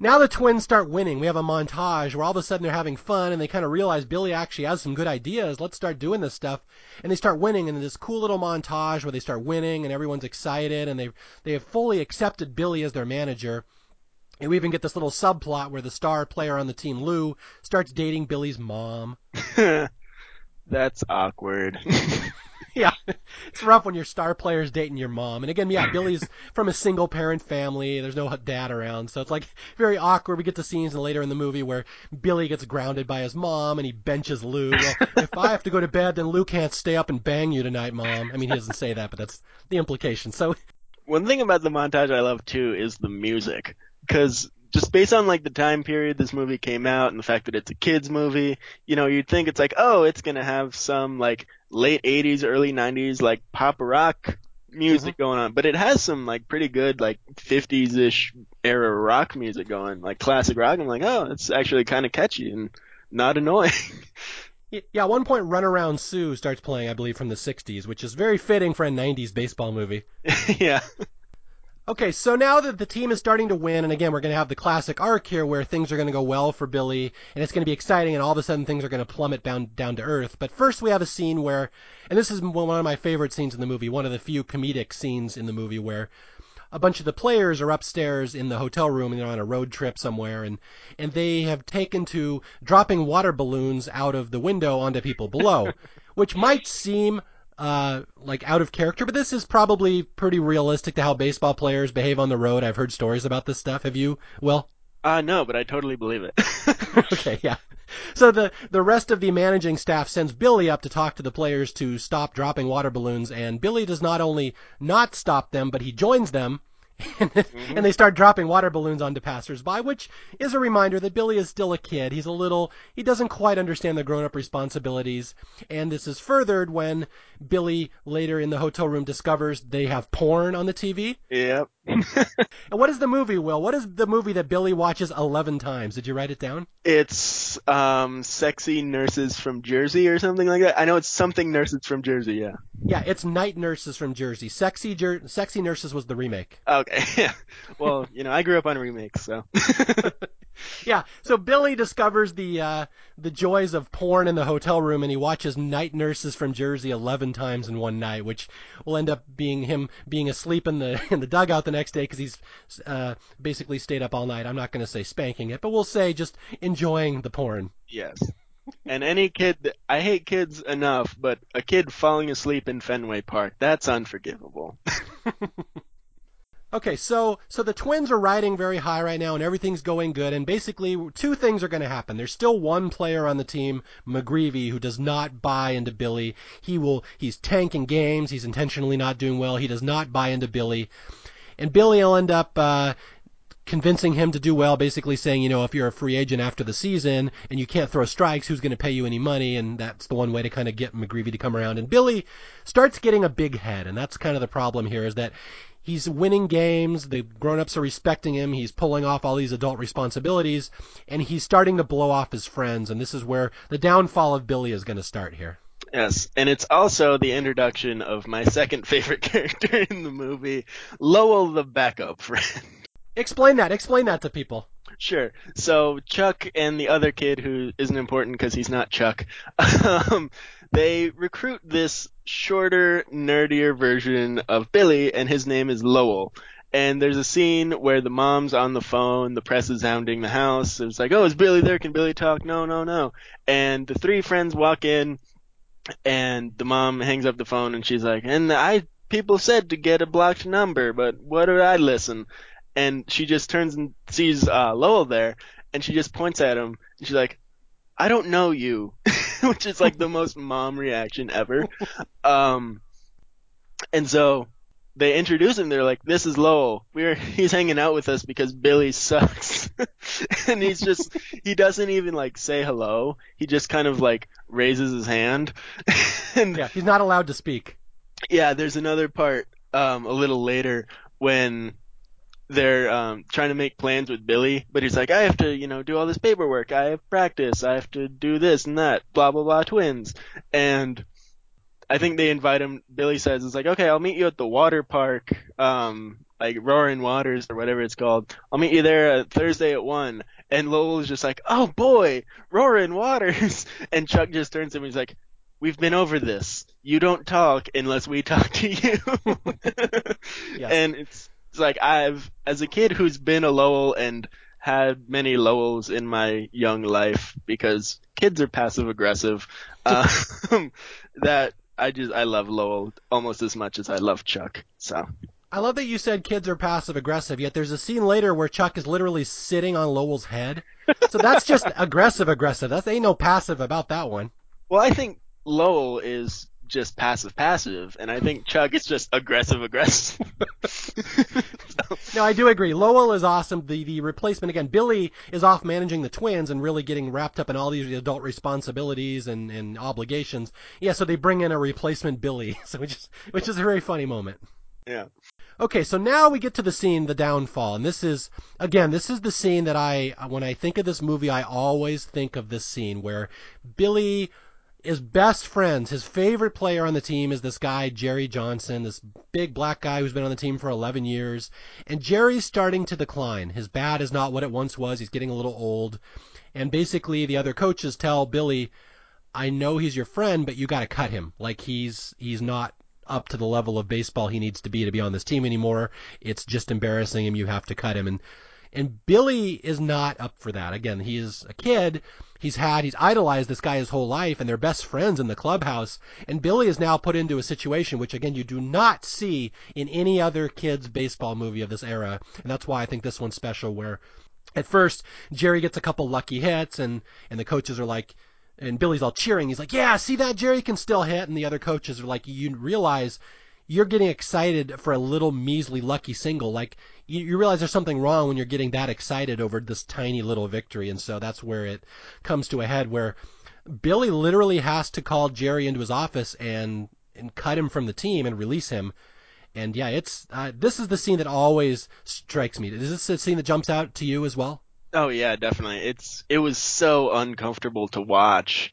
now the Twins start winning. We have a montage where all of a sudden they're having fun, and they kind of realize Billy actually has some good ideas. Let's start doing this stuff. And they start winning, and this cool little montage where they start winning, and everyone's excited, and they have fully accepted Billy as their manager. And we even get this little subplot where the star player on the team, Lou, starts dating Billy's mom. That's awkward. Yeah, it's rough when your star player's dating your mom. And again, yeah, Billy's from a single-parent family. There's no dad around, so it's like very awkward. We get to scenes later in the movie where Billy gets grounded by his mom and he benches Lou. Well, if I have to go to bed, then Lou can't stay up and bang you tonight, Mom. I mean, he doesn't say that, but that's the implication. So, one thing about the montage I love, too, is the music, because just based on, like, the time period this movie came out and the fact that it's a kid's movie, you know, you'd think it's like, oh, it's going to have some, like, late 80s, early 90s, like, pop rock music going on. But it has some, like, pretty good, like, 50s-ish era rock music going, like, classic rock. I'm like, oh, it's actually kind of catchy and not annoying. Yeah, at one point, Run Around Sue starts playing, I believe, from the 60s, which is very fitting for a 90s baseball movie. Yeah. Okay, so now that the team is starting to win, and again, we're going to have the classic arc here where things are going to go well for Billy, and it's going to be exciting, and all of a sudden things are going to plummet down to earth. But first we have a scene where, and this is one of my favorite scenes in the movie, one of the few comedic scenes in the movie where a bunch of the players are upstairs in the hotel room and they're on a road trip somewhere, and they have taken to dropping water balloons out of the window onto people below, which might seem like out of character, but this is probably pretty realistic to how baseball players behave on the road. I've heard stories about this stuff. Have you, Will? No, but I totally believe it. Okay, yeah. So the rest of the managing staff sends Billy up to talk to the players to stop dropping water balloons, and Billy does not only not stop them, but he joins them, and they start dropping water balloons onto passersby, which is a reminder that Billy is still a kid. He's a little, he doesn't quite understand the grown-up responsibilities, and this is furthered when Billy later in the hotel room discovers they have porn on the TV. Yep. And what is the movie, Will? What is the movie that Billy watches 11 times? Did you write it down? It's Sexy Nurses from Jersey or something like that. I know it's something Nurses from Jersey, yeah. Yeah, it's Night Nurses from Jersey. Sexy Nurses was the remake. Okay, yeah. Well, you know, I grew up on remakes, so. Yeah, so Billy discovers the joys of porn in the hotel room, and he watches Night Nurses from Jersey 11 times in one night, which will end up being him being asleep in the dugout the next day because he's basically stayed up all night. I'm not going to say spanking it, but we'll say just enjoying the porn. Yes. And any kid, I hate kids enough, but a kid falling asleep in Fenway Park, that's unforgivable. Okay, so the Twins are riding very high right now, and everything's going good, and basically two things are going to happen. There's still one player on the team, McGreevy, who does not buy into Billy. He's tanking games. He's intentionally not doing well. He does not buy into Billy. And Billy will end up convincing him to do well, basically saying, you know, if you're a free agent after the season and you can't throw strikes, who's going to pay you any money? And that's the one way to kind of get McGreevy to come around. And Billy starts getting a big head, and that's kind of the problem here is that he's winning games, the grown-ups are respecting him, he's pulling off all these adult responsibilities, and he's starting to blow off his friends, and this is where the downfall of Billy is going to start here. Yes, and it's also the introduction of my second favorite character in the movie, Lowell the backup friend. Explain that to people. Sure. So Chuck and the other kid who isn't important because he's not Chuck, they recruit this shorter, nerdier version of Billy, and his name is Lowell. And there's a scene where the mom's on the phone, the press is hounding the house. It's like, oh, is Billy there? Can Billy talk? No. And the three friends walk in, and the mom hangs up the phone, and she's like, people said to get a blocked number, but what did I listen? And she just turns and sees Lowell there, and she just points at him, and she's like, I don't know you, which is like the most mom reaction ever. And so they introduce him. They're like, this is Lowell. He's hanging out with us because Billy sucks. And he's just – he doesn't even like say hello. He just kind of like raises his hand. And, yeah, he's not allowed to speak. Yeah, there's another part a little later when – they're trying to make plans with Billy, but he's like, I have to, you know, do all this paperwork. I have practice. I have to do this and that, blah, blah, blah, Twins. And I think they invite him. Billy says, it's like, okay, I'll meet you at the water park, like Roaring Waters or whatever it's called. I'll meet you there Thursday at 1. And Lowell's just like, oh, boy, Roaring Waters. And Chuck just turns to him and he's like, we've been over this. You don't talk unless we talk to you. Yeah. And it's like I've, as a kid who's been a Lowell and had many Lowells in my young life because kids are passive aggressive, that I love Lowell almost as much as I love Chuck. So I love that you said kids are passive aggressive, yet there's a scene later where Chuck is literally sitting on Lowell's head. So that's just aggressive. That ain't no passive about that one. Well, I think Lowell is just passive, and I think Chuck is just aggressive. So. No, I do agree. Lowell is awesome. The replacement, again, Billy is off managing the Twins and really getting wrapped up in all these adult responsibilities and obligations. Yeah, so they bring in a replacement Billy, so which is a very funny moment. Yeah. Okay, so now we get to the scene, The Downfall, and this is the scene that when I think of this movie, I always think of this scene where Billy, his best friends, his favorite player on the team is this guy, Jerry Johnson, this big black guy who's been on the team for 11 years, and Jerry's starting to decline. His bat is not what it once was. He's getting a little old, and basically the other coaches tell Billy, I know he's your friend, but you got to cut him. Like he's not up to the level of baseball he needs to be on this team anymore. It's just embarrassing him. You have to cut him. And Billy is not up for that. Again, he is a kid. He's idolized this guy his whole life, and they're best friends in the clubhouse. And Billy is now put into a situation which, again, you do not see in any other kids' baseball movie of this era. And that's why I think this one's special, where at first Jerry gets a couple lucky hits, and the coaches are like, and Billy's all cheering. He's like, yeah, see that? Jerry can still hit. And the other coaches are like, you realize you're getting excited for a little measly lucky single. Like, you realize there's something wrong when you're getting that excited over this tiny little victory. And so that's where it comes to a head, where Billy literally has to call Jerry into his office and cut him from the team and release him. And, yeah, it's this is the scene that always strikes me. Is this a scene that jumps out to you as well? Oh yeah, definitely. It was so uncomfortable to watch,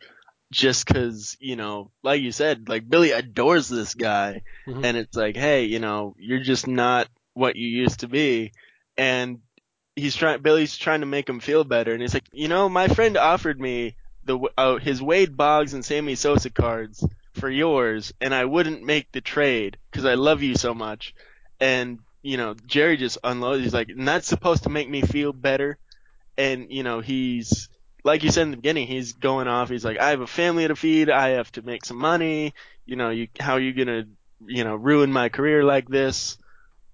just because, you know, like you said, like Billy adores this guy, mm-hmm. and it's like, hey, you know, you're just not what you used to be, and Billy's trying to make him feel better, and he's like, you know, my friend offered me his Wade Boggs and Sammy Sosa cards for yours, and I wouldn't make the trade because I love you so much, and you know, Jerry just unloads. He's like, and that's supposed to make me feel better. And, you know, he's, like you said in the beginning, he's going off. He's like, I have a family to feed. I have to make some money. You know, how are you going to, you know, ruin my career like this?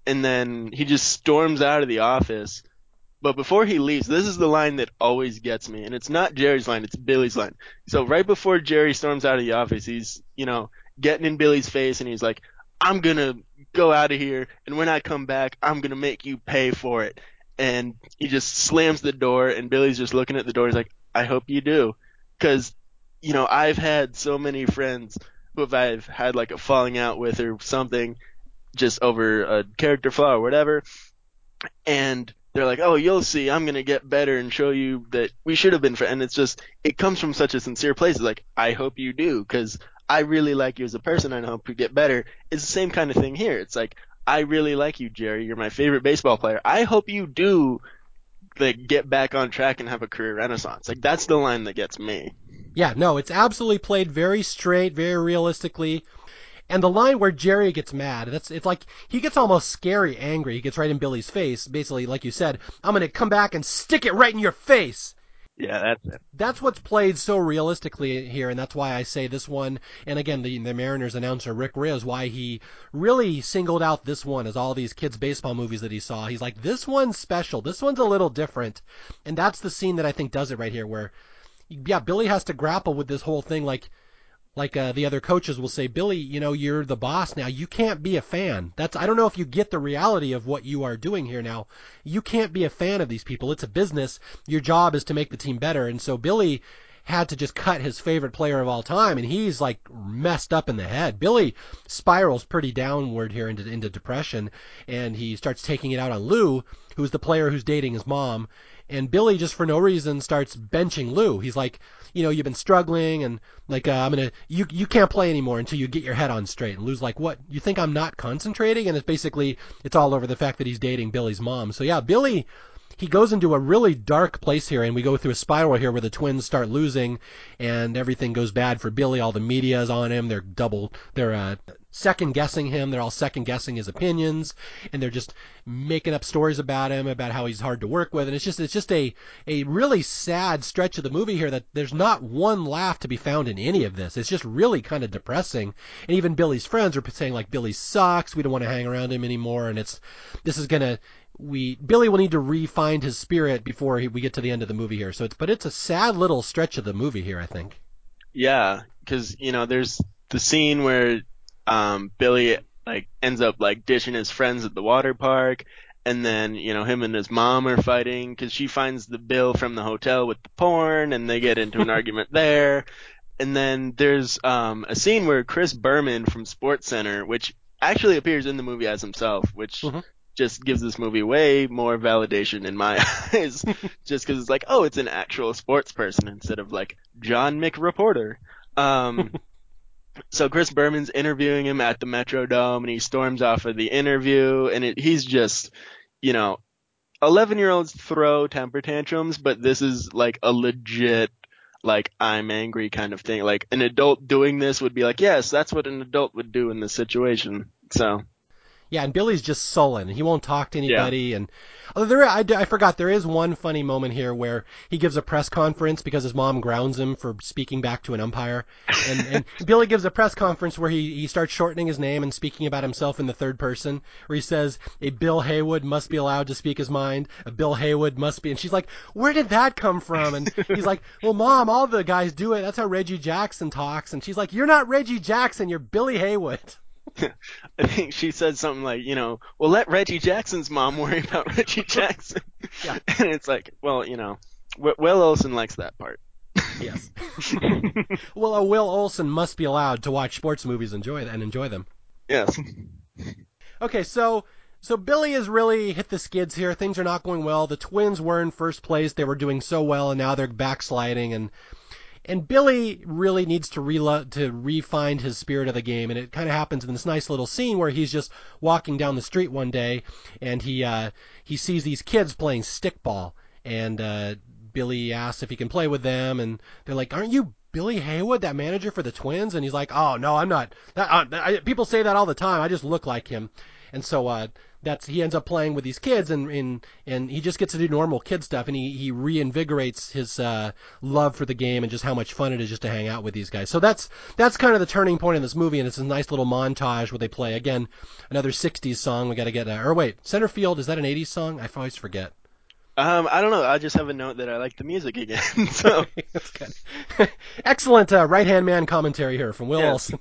And then he just storms out of the office. But before he leaves, this is the line that always gets me. And it's not Jerry's line. It's Billy's line. So right before Jerry storms out of the office, he's, you know, getting in Billy's face. And he's like, I'm going to go out of here. And when I come back, I'm going to make you pay for it. And he just slams the door, and Billy's just looking at the door. He's like, I hope you do. Because, you know, I've had so many friends who I've had like a falling out with or something just over a character flaw or whatever. And they're like, oh, you'll see. I'm going to get better and show you that we should have been friends. And it's just, it comes from such a sincere place. It's like, I hope you do, because I really like you as a person. I hope you get better. It's the same kind of thing here. It's like, I really like you, Jerry. You're my favorite baseball player. I hope you do, like, get back on track and have a career renaissance. Like, that's the line that gets me. Yeah, no, it's absolutely played very straight, very realistically. And the line where Jerry gets mad, it's like he gets almost scary angry. He gets right in Billy's face. Basically, like you said, I'm going to come back and stick it right in your face. Yeah, that's it. That's what's played so realistically here, and that's why I say this one, and again, the Mariners announcer, Rick Rizzs, why he really singled out this one as all these kids' baseball movies that he saw. He's like, this one's special. This one's a little different. And that's the scene that I think does it right here, where, yeah, Billy has to grapple with this whole thing, like the other coaches will say, Billy, you know, you're the boss now. You can't be a fan. I don't know if you get the reality of what you are doing here now. You can't be a fan of these people. It's a business. Your job is to make the team better. And so Billy had to just cut his favorite player of all time, and he's, like, messed up in the head. Billy spirals pretty downward here into depression, and he starts taking it out on Lou, who's the player who's dating his mom. And Billy, just for no reason, starts benching Lou. He's like, you know, you've been struggling, and like, you can't play anymore until you get your head on straight. And Lou's like, what? You think I'm not concentrating? And it's basically, it's all over the fact that he's dating Billy's mom. So yeah, Billy he goes into a really dark place here, and we go through a spiral here where the Twins start losing, and everything goes bad for Billy. All the media is on him. They're second-guessing him. They're all second-guessing his opinions, and they're just making up stories about him, about how he's hard to work with. And it's just a really sad stretch of the movie here that there's not one laugh to be found in any of this. It's just really kind of depressing. And even Billy's friends are saying, like, Billy sucks. We don't want to hang around him anymore. And Billy will need to re-find his spirit before we get to the end of the movie here. But it's a sad little stretch of the movie here, I think. Yeah, because, there's the scene where Billy ends up dishing his friends at the water park, and then him and his mom are fighting because she finds the bill from the hotel with the porn, and they get into an argument there. And then there's a scene where Chris Berman from SportsCenter, which actually appears in the movie as himself, which just gives this movie way more validation in my eyes, just because it's like, oh, it's an actual sports person instead of John McReporter. So Chris Berman's interviewing him at the Metrodome, and he storms off of the interview, and he's just, 11-year-olds throw temper tantrums, but this is a legit, I'm angry kind of thing. An adult doing this would be yes, that's what an adult would do in this situation. So. Yeah, and Billy's just sullen. He won't talk to anybody. Yeah. And I forgot, there is one funny moment here where he gives a press conference because his mom grounds him for speaking back to an umpire. And Billy gives a press conference where he starts shortening his name and speaking about himself in the third person, where he says, a Bill Haywood must be allowed to speak his mind. A Bill Haywood must be. And she's like, where did that come from? And he's like, well, Mom, all the guys do it. That's how Reggie Jackson talks. And she's like, you're not Reggie Jackson. You're Billy Haywood. I think she said something well, let Reggie Jackson's mom worry about Reggie Jackson. Yeah. And it's well, Will Olson likes that part. Yes. Well, a Will Olson must be allowed to watch sports movies and enjoy them. Yes. Okay, so Billy has really hit the skids here. Things are not going well. The Twins were in first place. They were doing so well, and now they're backsliding, and Billy really needs to re-find his spirit of the game, and it kind of happens in this nice little scene where he's just walking down the street one day, and he sees these kids playing stickball, and Billy asks if he can play with them, and they're like, aren't you Billy Haywood, that manager for the Twins? And he's like, oh, no, I'm not. People say that all the time. I just look like him. And so he ends up playing with these kids, and he just gets to do normal kid stuff, and he reinvigorates his love for the game and just how much fun it is just to hang out with these guys. So that's kind of the turning point in this movie, and it's a nice little montage where they play, again, another 60s song. We got to get Center Field, is that an 80s song? I always forget. I don't know. I just have a note that I like the music again. So that's good. Excellent right-hand man commentary here from Will Olson.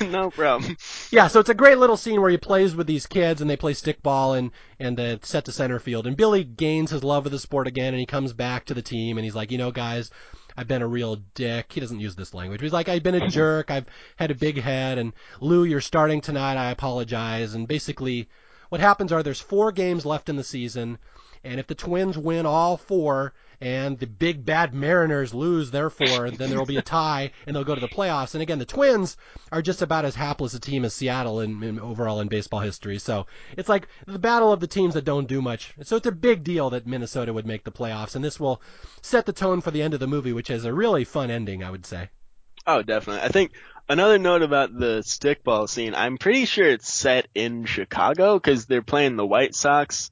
No problem. Yeah, so it's a great little scene where he plays with these kids, and they play stickball, and it's set to center field. And Billy gains his love of the sport again, and he comes back to the team, and he's like, guys, I've been a real dick. He doesn't use this language. He's like, I've been a jerk. I've had a big head. And, Lou, you're starting tonight. I apologize. And basically what happens are there's 4 games left in the season, and if the Twins win all 4 and the big bad Mariners lose their 4, then there will be a tie and they'll go to the playoffs. And again, the Twins are just about as hapless a team as Seattle in overall in baseball history. So it's like the battle of the teams that don't do much. So it's a big deal that Minnesota would make the playoffs. And this will set the tone for the end of the movie, which has a really fun ending, I would say. Oh, definitely. I think another note about the stickball scene, I'm pretty sure it's set in Chicago because they're playing the White Sox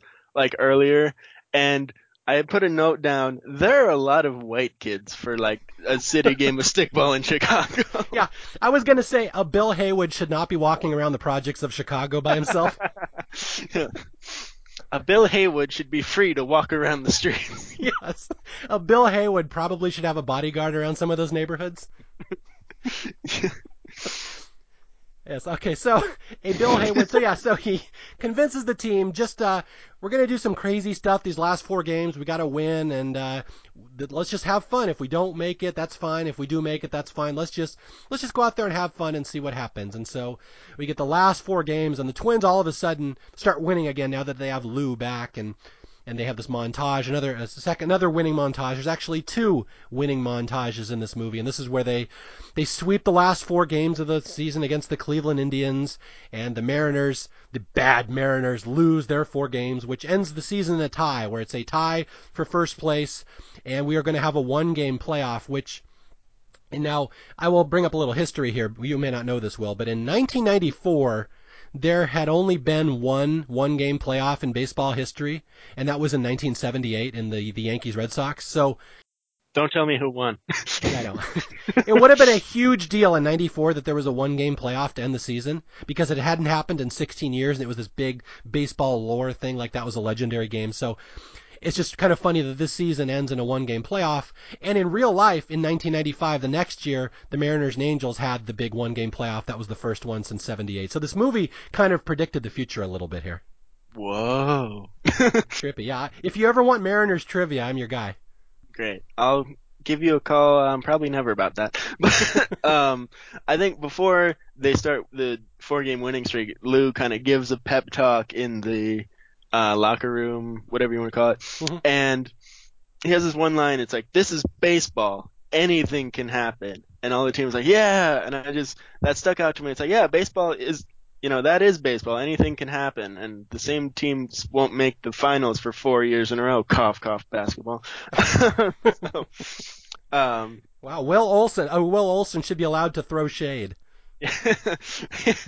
earlier, and I put a note down, there are a lot of white kids for a city game of stickball in Chicago. Yeah, I was going to say a Bill Haywood should not be walking around the projects of Chicago by himself. Yeah. A Bill Haywood should be free to walk around the streets. Yes, a Bill Haywood probably should have a bodyguard around some of those neighborhoods. Yes, okay, so a Bill Haywood, so he convinces the team, we're going to do some crazy stuff these last 4 games, we got to win, and let's just have fun. If we don't make it, that's fine. If we do make it, that's fine. Let's just go out there and have fun and see what happens. And so we get the last 4 games, and the Twins all of a sudden start winning again now that they have Lou back, and And they have this montage, another winning montage. There's actually two winning montages in this movie, and this is where they sweep the last four games of the season against the Cleveland Indians, and the Mariners, the bad Mariners, lose their four games, which ends the season in a tie, where it's a tie for first place, and we are going to have a one-game playoff, which... And now, I will bring up a little history here. You may not know this, Will, but in 1994... there had only been one-game playoff in baseball history, and that was in 1978 in the Yankees-Red Sox. So, don't tell me who won. I don't. It would have been a huge deal in 94 that there was a one-game playoff to end the season, because it hadn't happened in 16 years, and it was this big baseball lore thing, like that was a legendary game. So it's just kind of funny that this season ends in a one-game playoff. And in real life, in 1995, the next year, the Mariners and Angels had the big one-game playoff. That was the first one since 78. So this movie kind of predicted the future a little bit here. Whoa. Trippy, yeah. If you ever want Mariners trivia, I'm your guy. Great. I'll give you a call. Probably never about that. But I think before they start the four-game winning streak, Lou kind of gives a pep talk in the... locker room, whatever you want to call it. Mm-hmm. And he has this one line. It's like, this is baseball. Anything can happen. And all the team's like, yeah. And that stuck out to me. It's like, yeah, baseball is, that is baseball. Anything can happen. And the same teams won't make the finals for 4 years in a row. Cough, cough, basketball. So, wow. Will Olson should be allowed to throw shade.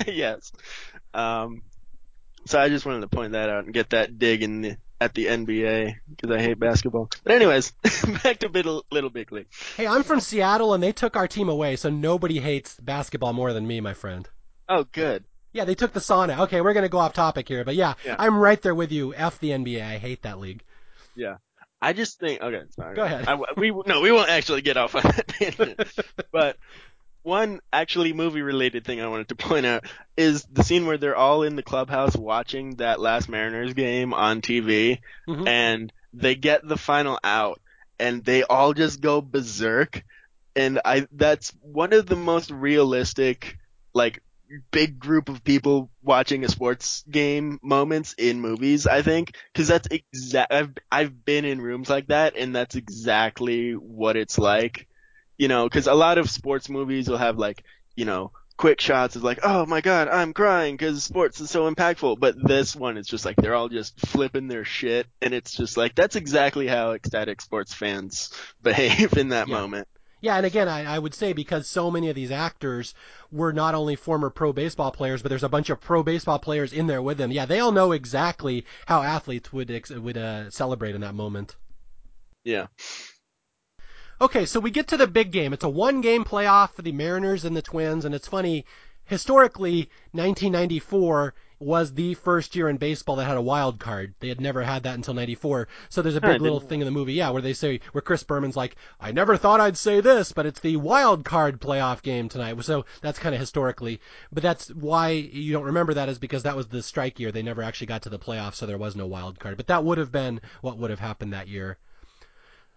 Yes. So I just wanted to point that out and get that dig at the NBA because I hate basketball. But anyways, back to Little Big League. Hey, I'm from Seattle, and they took our team away, so nobody hates basketball more than me, my friend. Oh, good. Yeah, they took the sauna. Okay, we're going to go off topic here. But, yeah, I'm right there with you. F the NBA. I hate that league. Yeah. I just think – okay, sorry. Go ahead. We won't actually get off on that. But – one actually movie-related thing I wanted to point out is the scene where they're all in the clubhouse watching that last Mariners game on TV, mm-hmm. and they get the final out, and they all just go berserk. And that's one of the most realistic, like, big group of people watching a sports game moments in movies, I think, because that's I've been in rooms like that, and that's exactly what it's like. Because a lot of sports movies will have, like, quick shots of, like, oh, my God, I'm crying because sports is so impactful. But this one, it's just, like, they're all just flipping their shit. And it's just, like, that's exactly how ecstatic sports fans behave in that moment. Yeah, and again, I would say because so many of these actors were not only former pro baseball players, but there's a bunch of pro baseball players in there with them. Yeah, they all know exactly how athletes would celebrate in that moment. Yeah. Okay, so we get to the big game. It's a one-game playoff for the Mariners and the Twins, and it's funny, historically, 1994 was the first year in baseball that had a wild card. They had never had that until 94, so there's a big little thing in the movie, where they say, where Chris Berman's like, I never thought I'd say this, but it's the wild card playoff game tonight, so that's kind of historically, but that's why you don't remember that is because that was the strike year. They never actually got to the playoffs, so there was no wild card, but that would have been what would have happened that year.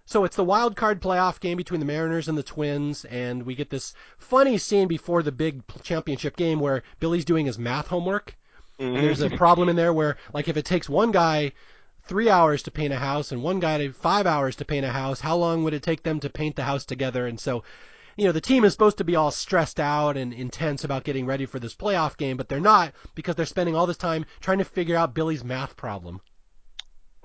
So it's the wild card playoff game between the Mariners and the Twins, and we get this funny scene before the big championship game where Billy's doing his math homework. Mm-hmm. And there's a problem in there where, like, if it takes one guy 3 hours to paint a house and one guy 5 hours to paint a house, how long would it take them to paint the house together? And so, the team is supposed to be all stressed out and intense about getting ready for this playoff game, but they're not because they're spending all this time trying to figure out Billy's math problem.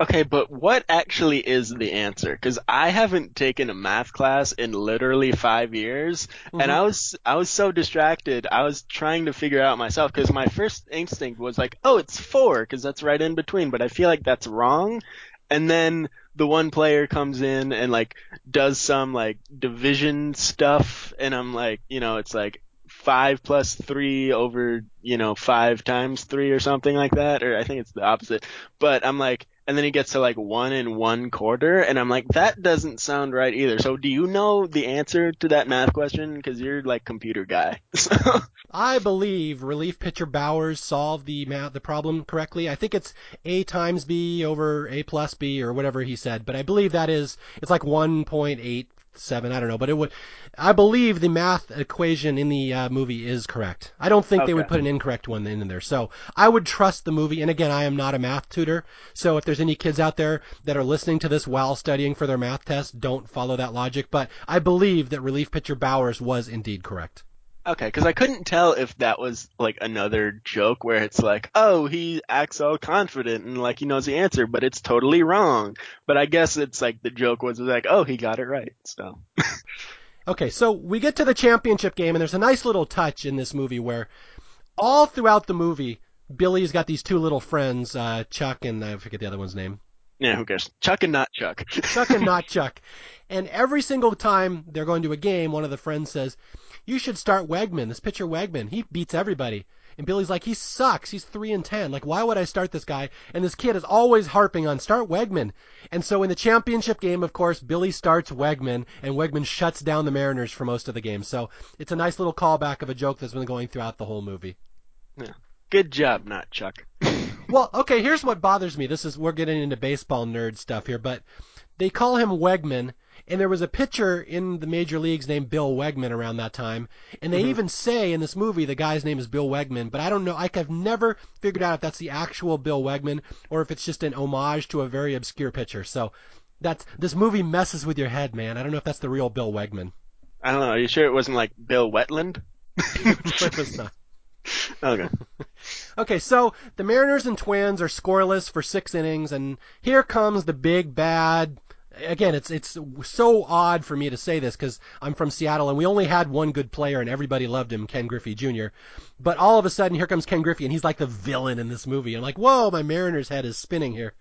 Okay, but what actually is the answer? Because I haven't taken a math class in literally 5 years, mm-hmm. and I was so distracted. I was trying to figure out myself because my first instinct was like, oh, it's 4 because that's right in between, but I feel like that's wrong. And then the one player comes in and, like, does some, like, division stuff, and I'm like, it's like 5 + 3 over, 5 × 3 or something like that, or I think it's the opposite. But I'm like, and then he gets to, like, 1 1/4, and I'm like, that doesn't sound right either. So do you know the answer to that math question? Because you're, like, computer guy. I believe relief pitcher Bowers solved the problem correctly. I think it's A × B over A + B or whatever he said, but I believe that is, it's like 1.8 seven. I don't know, but it would. I believe the math equation in the movie is correct. I don't think they would put an incorrect one in there. So I would trust the movie. And again, I am not a math tutor. So if there's any kids out there that are listening to this while studying for their math test, don't follow that logic. But I believe that relief pitcher Bowers was indeed correct. Okay, because I couldn't tell if that was, like, another joke where it's like, oh, he acts all confident and, like, he knows the answer, but it's totally wrong. But I guess it's, like, the joke was, like, oh, he got it right, so. Okay, so we get to the championship game, and there's a nice little touch in this movie where all throughout the movie, Billy's got these two little friends, Chuck and I forget the other one's name. Yeah, who cares? Chuck and not Chuck. Chuck and not Chuck. And every single time they're going to a game, one of the friends says, you should start Wegman, this pitcher Wegman. He beats everybody. And Billy's like, he sucks. He's 3-10. Like, why would I start this guy? And this kid is always harping on, start Wegman. And so in the championship game, of course, Billy starts Wegman, and Wegman shuts down the Mariners for most of the game. So it's a nice little callback of a joke that's been going throughout the whole movie. Yeah. Good job, not Chuck. Well, okay, here's what bothers me. We're getting into baseball nerd stuff here, but they call him Wegman, and there was a pitcher in the major leagues named Bill Wegman around that time, and they even say in this movie the guy's name is Bill Wegman, but I don't know. I've never figured out if that's the actual Bill Wegman or if it's just an homage to a very obscure pitcher. So this movie messes with your head, man. I don't know if that's the real Bill Wegman. I don't know. Are you sure it wasn't like Bill Wetland? It was not. Okay. Okay, so the Mariners and Twins are scoreless for 6 innings, and here comes the big bad. Again, it's so odd for me to say this because I'm from Seattle, and we only had one good player, and everybody loved him, Ken Griffey Jr. But all of a sudden, here comes Ken Griffey, and he's like the villain in this movie. I'm like, whoa, my Mariners head is spinning here.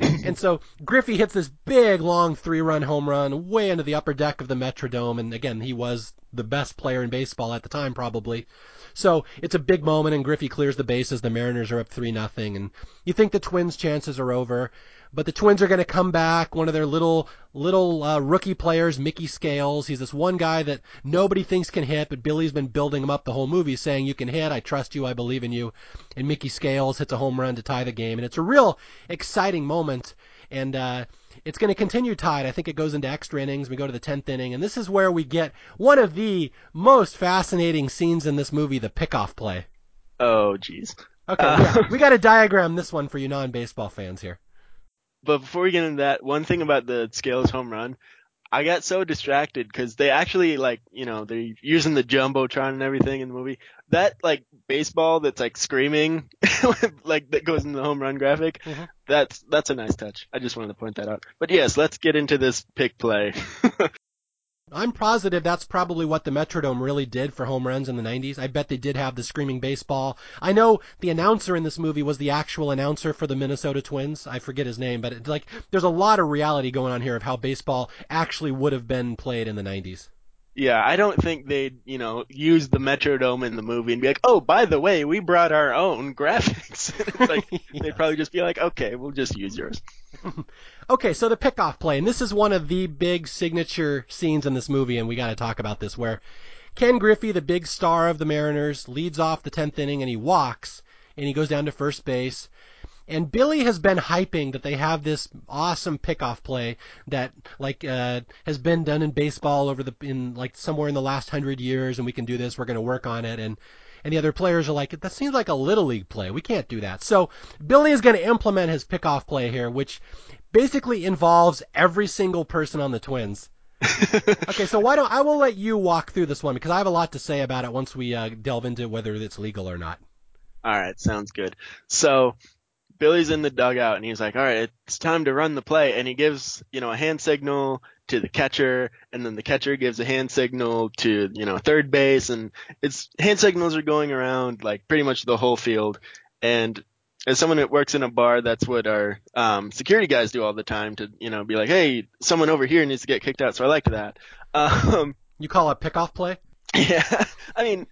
And so Griffey hits this big, long 3-run home run way into the upper deck of the Metrodome, and again, he was the best player in baseball at the time, probably. So it's a big moment, and Griffey clears the bases. The Mariners are up 3-0, and you think the Twins' chances are over, but the Twins are going to come back. One of their little rookie players, Mickey Scales, he's this one guy that nobody thinks can hit, but Billy's been building him up the whole movie, saying, you can hit, I trust you, I believe in you. And Mickey Scales hits a home run to tie the game, and it's a real exciting moment, and it's going to continue tied. I think it goes into extra innings. We go to the 10th inning, and this is where we get one of the most fascinating scenes in this movie, the pickoff play. Oh, geez. Okay, yeah. We got to diagram this one for you non-baseball fans here. But before we get into that, one thing about the Scales home run, I got so distracted because they actually, like, you know, they're using the Jumbotron and everything in the movie. That, like, baseball that's, like, screaming, like, that goes in the home run graphic, that's a nice touch. I just wanted to point that out. But, yes, let's get into this pick play. I'm positive that's probably what the Metrodome really did for home runs in the 90s. I bet they did have the screaming baseball. I know the announcer in this movie was the actual announcer for the Minnesota Twins. I forget his name, but it's like there's a lot of reality going on here of how baseball actually would have been played in the 90s. Yeah, I don't think they'd, you know, use the Metrodome in the movie and be like, oh, by the way, we brought our own graphics. It's like, yeah. They'd probably just be like, okay, we'll just use yours. Okay, so the pickoff play, and this is one of the big signature scenes in this movie, and we got to talk about this, where Ken Griffey, the big star of the Mariners, leads off the 10th inning, and he walks, and he goes down to first base. And Billy has been hyping that they have this awesome pickoff play that, like, has been done in baseball somewhere in the last 100 years, and we can do this. We're going to work on it. And the other players are like, that seems like a Little League play. We can't do that. So Billy is going to implement his pickoff play here, which basically involves every single person on the Twins. Okay, so I will let you walk through this one because I have a lot to say about it once we delve into whether it's legal or not. All right, sounds good. So Billy's in the dugout, and he's like, all right, it's time to run the play. And he gives, you know, a hand signal to the catcher, and then the catcher gives a hand signal to, you know, third base. And it's hand signals are going around, like, pretty much the whole field. And as someone that works in a bar, that's what our security guys do all the time to, you know, be like, hey, someone over here needs to get kicked out. So I like that. You call it pickoff play? Yeah. I mean,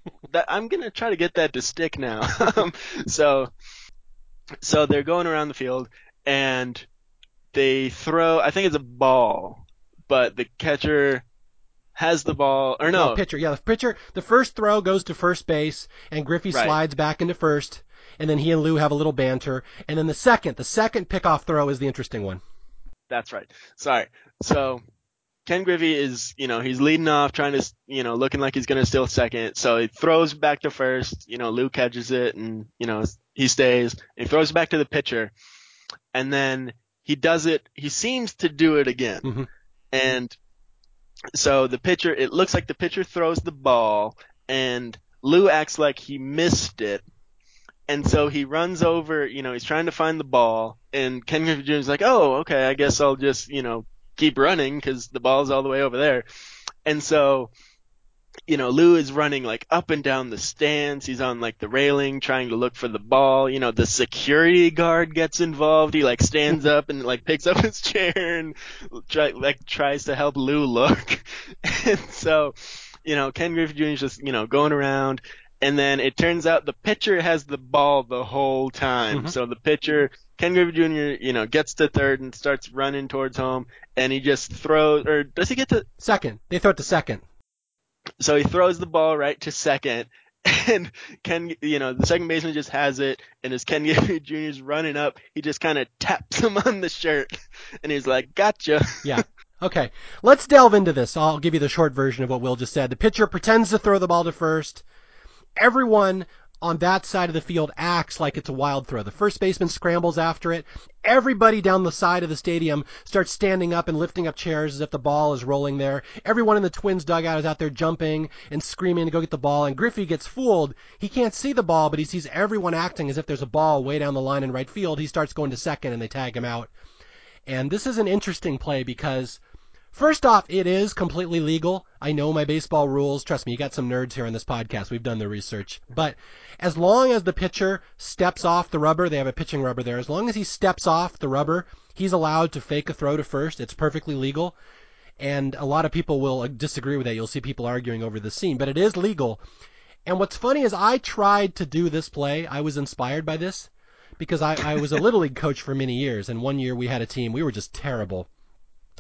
I'm going to try to get that to stick now. So they're going around the field, and they throw – I think it's a ball, but the catcher has the ball – or no. Pitcher. Yeah, the pitcher – the first throw goes to first base, and Griffey slides back into first, and then he and Lou have a little banter. And then the second pickoff throw is the interesting one. That's right. Sorry. So Ken Griffey is, you know, he's leading off, trying to, you know, looking like he's going to steal second. So he throws back to first, you know, Lou catches it and, you know, he stays. He throws back to the pitcher and then he does it. He seems to do it again. Mm-hmm. And so the pitcher, it looks like the pitcher throws the ball and Lou acts like he missed it. And so he runs over, you know, he's trying to find the ball and Ken Griffey Jr. is like, oh, okay, I guess I'll just, you know, keep running because the ball's all the way over there. And so, you know, Lou is running like up and down the stands. He's on like the railing trying to look for the ball. You know, the security guard gets involved. He like stands up and like picks up his chair and tries to help Lou look. And so, you know, Ken Griffey Jr. is just, you know, going around. And then it turns out the pitcher has the ball the whole time. Mm-hmm. So the pitcher, Ken Griffey Jr., you know, gets to third and starts running towards home. And he just throws – or does he get to – second. They throw it to second. So he throws the ball right to second. And Ken, you know, the second baseman just has it. And as Ken Griffey Jr. is running up, he just kind of taps him on the shirt. And he's like, gotcha. Yeah. Okay. Let's delve into this. I'll give you the short version of what Will just said. The pitcher pretends to throw the ball to first. Everyone on that side of the field acts like it's a wild throw. The first baseman scrambles after it. Everybody down the side of the stadium starts standing up and lifting up chairs as if the ball is rolling there. Everyone in the Twins dugout is out there jumping and screaming to go get the ball, and Griffey gets fooled. He can't see the ball, but he sees everyone acting as if there's a ball way down the line in right field. He starts going to second, and they tag him out. And this is an interesting play because... first off, it is completely legal. I know my baseball rules. Trust me, you got some nerds here on this podcast. We've done the research. But as long as the pitcher steps off the rubber, they have a pitching rubber there. As long as he steps off the rubber, he's allowed to fake a throw to first. It's perfectly legal. And a lot of people will disagree with that. You'll see people arguing over the scene. But it is legal. And what's funny is I tried to do this play. I was inspired by this because I was a Little League coach for many years. And one year we had a team. We were just terrible.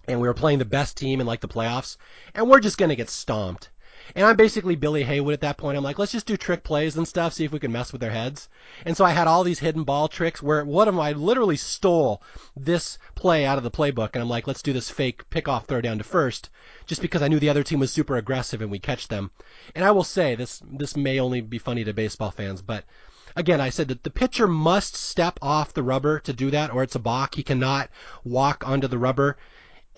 And we were playing the best team in, like, the playoffs, and we're just going to get stomped. And I'm basically Billy Haywood at that point. I'm like, let's just do trick plays and stuff, see if we can mess with their heads. And so I had all these hidden ball tricks where one of them, I literally stole this play out of the playbook, and I'm like, let's do this fake pickoff throw down to first, just because I knew the other team was super aggressive and we catch them. And I will say, this may only be funny to baseball fans, but... again, I said that the pitcher must step off the rubber to do that, or it's a balk. He cannot walk onto the rubber.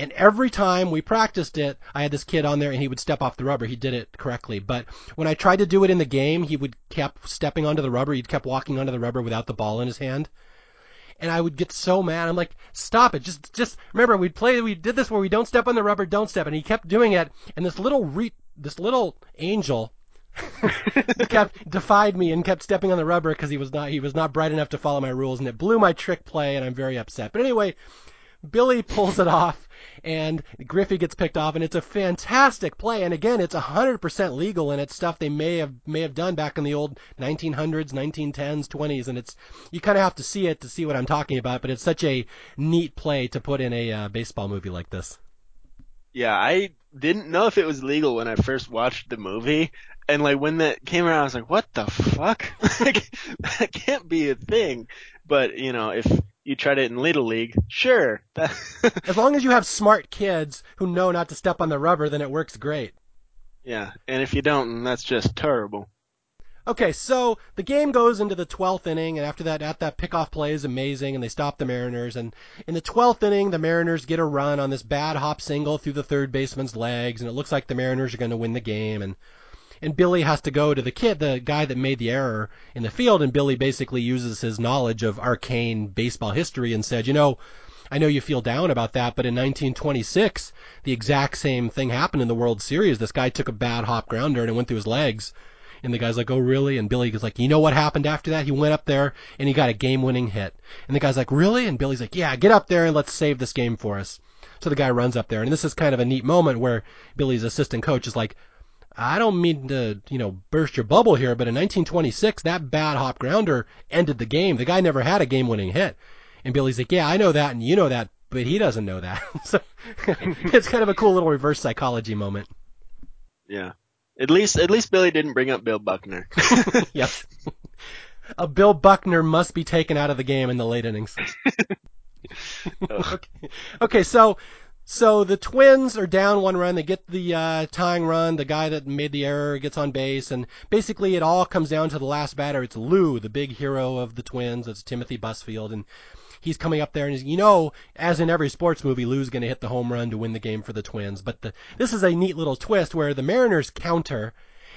And every time we practiced it, I had this kid on there, and he would step off the rubber. He did it correctly. But when I tried to do it in the game, he would kept stepping onto the rubber. He kept walking onto the rubber without the ball in his hand. And I would get so mad. I'm like, stop it. Just remember, we did this where we don't step on the rubber, don't step. And he kept doing it. And this little angel defied me and kept stepping on the rubber because he was not bright enough to follow my rules. And it blew my trick play, and I'm very upset. But anyway, Billy pulls it off. And Griffey gets picked off, and it's a fantastic play. And again, it's 100% legal, and it's stuff they may have done back in the old 1900s, 1910s, 20s. And it's, you kind of have to see it to see what I'm talking about. But it's such a neat play to put in a baseball movie like this. Yeah, I didn't know if it was legal when I first watched the movie. And like when that came around, I was like, what the fuck? Like, that can't be a thing. But, you know, if you tried it in Little League, sure. As long as you have smart kids who know not to step on the rubber, then it works great. Yeah, and if you don't, that's just terrible. Okay, so the game goes into the 12th inning, and after that, pickoff play is amazing, and they stop the Mariners. And in the 12th inning, the Mariners get a run on this bad hop single through the third baseman's legs, and it looks like the Mariners are going to win the game. And Billy has to go to the kid, the guy that made the error in the field, and Billy basically uses his knowledge of arcane baseball history and said, you know, I know you feel down about that, but in 1926, the exact same thing happened in the World Series. This guy took a bad hop grounder and it went through his legs. And the guy's like, oh, really? And Billy was like, you know what happened after that? He went up there and he got a game-winning hit. And the guy's like, really? And Billy's like, yeah, get up there and let's save this game for us. So the guy runs up there. And this is kind of a neat moment where Billy's assistant coach is like, I don't mean to, you know, burst your bubble here, but in 1926, that bad hop grounder ended the game. The guy never had a game-winning hit. And Billy's like, yeah, I know that, and you know that, but he doesn't know that. So it's kind of a cool little reverse psychology moment. Yeah. At least Billy didn't bring up Bill Buckner. Yep. Bill Buckner must be taken out of the game in the late innings. Okay, so... So the Twins are down one run. They get the tying run. The guy that made the error gets on base. And basically it all comes down to the last batter. It's Lou, the big hero of the Twins. It's Timothy Busfield. And he's coming up there and he's, you know, as in every sports movie, Lou's going to hit the home run to win the game for the Twins. But this is a neat little twist where the Mariners counter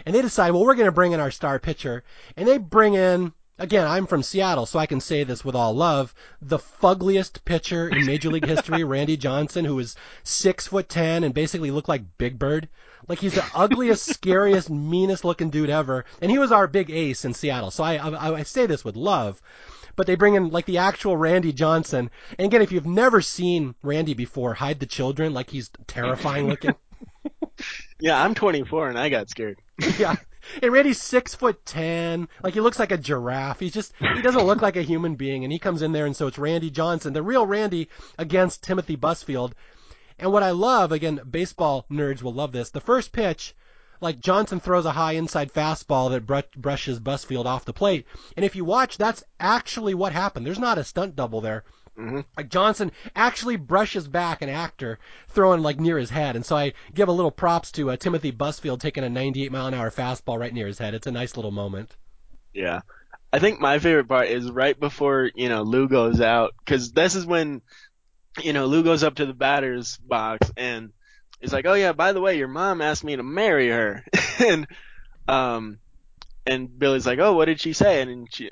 and they decide, well, we're going to bring in our star pitcher. And they bring in, again, I'm from Seattle, so I can say this with all love, the fuggliest pitcher in Major League history, Randy Johnson, who is 6'10" and basically looked like Big Bird. Like, he's the ugliest, scariest, meanest-looking dude ever. And he was our big ace in Seattle, so I say this with love. But they bring in, like, the actual Randy Johnson. And, again, if you've never seen Randy before, hide the children, like, he's terrifying-looking. Yeah, I'm 24, and I got scared. Yeah. And Randy's 6'10", like, he looks like a giraffe. He doesn't look like a human being, and he comes in there, and so it's Randy Johnson, the real Randy, against Timothy Busfield. And what I love, again, baseball nerds will love this, the first pitch, like, Johnson throws a high inside fastball that brushes Busfield off the plate. And if you watch, that's actually what happened. There's not a stunt double there. Mm-hmm. Like, Johnson actually brushes back an actor throwing, like, near his head. And so I give a little props to Timothy Busfield taking a 98-mile-an-hour fastball right near his head. It's a nice little moment. Yeah. I think my favorite part is right before, you know, Lou goes out, because this is when, you know, Lou goes up to the batter's box and he's like, oh, yeah, by the way, your mom asked me to marry her. And Billy's like, oh, what did she say? And she,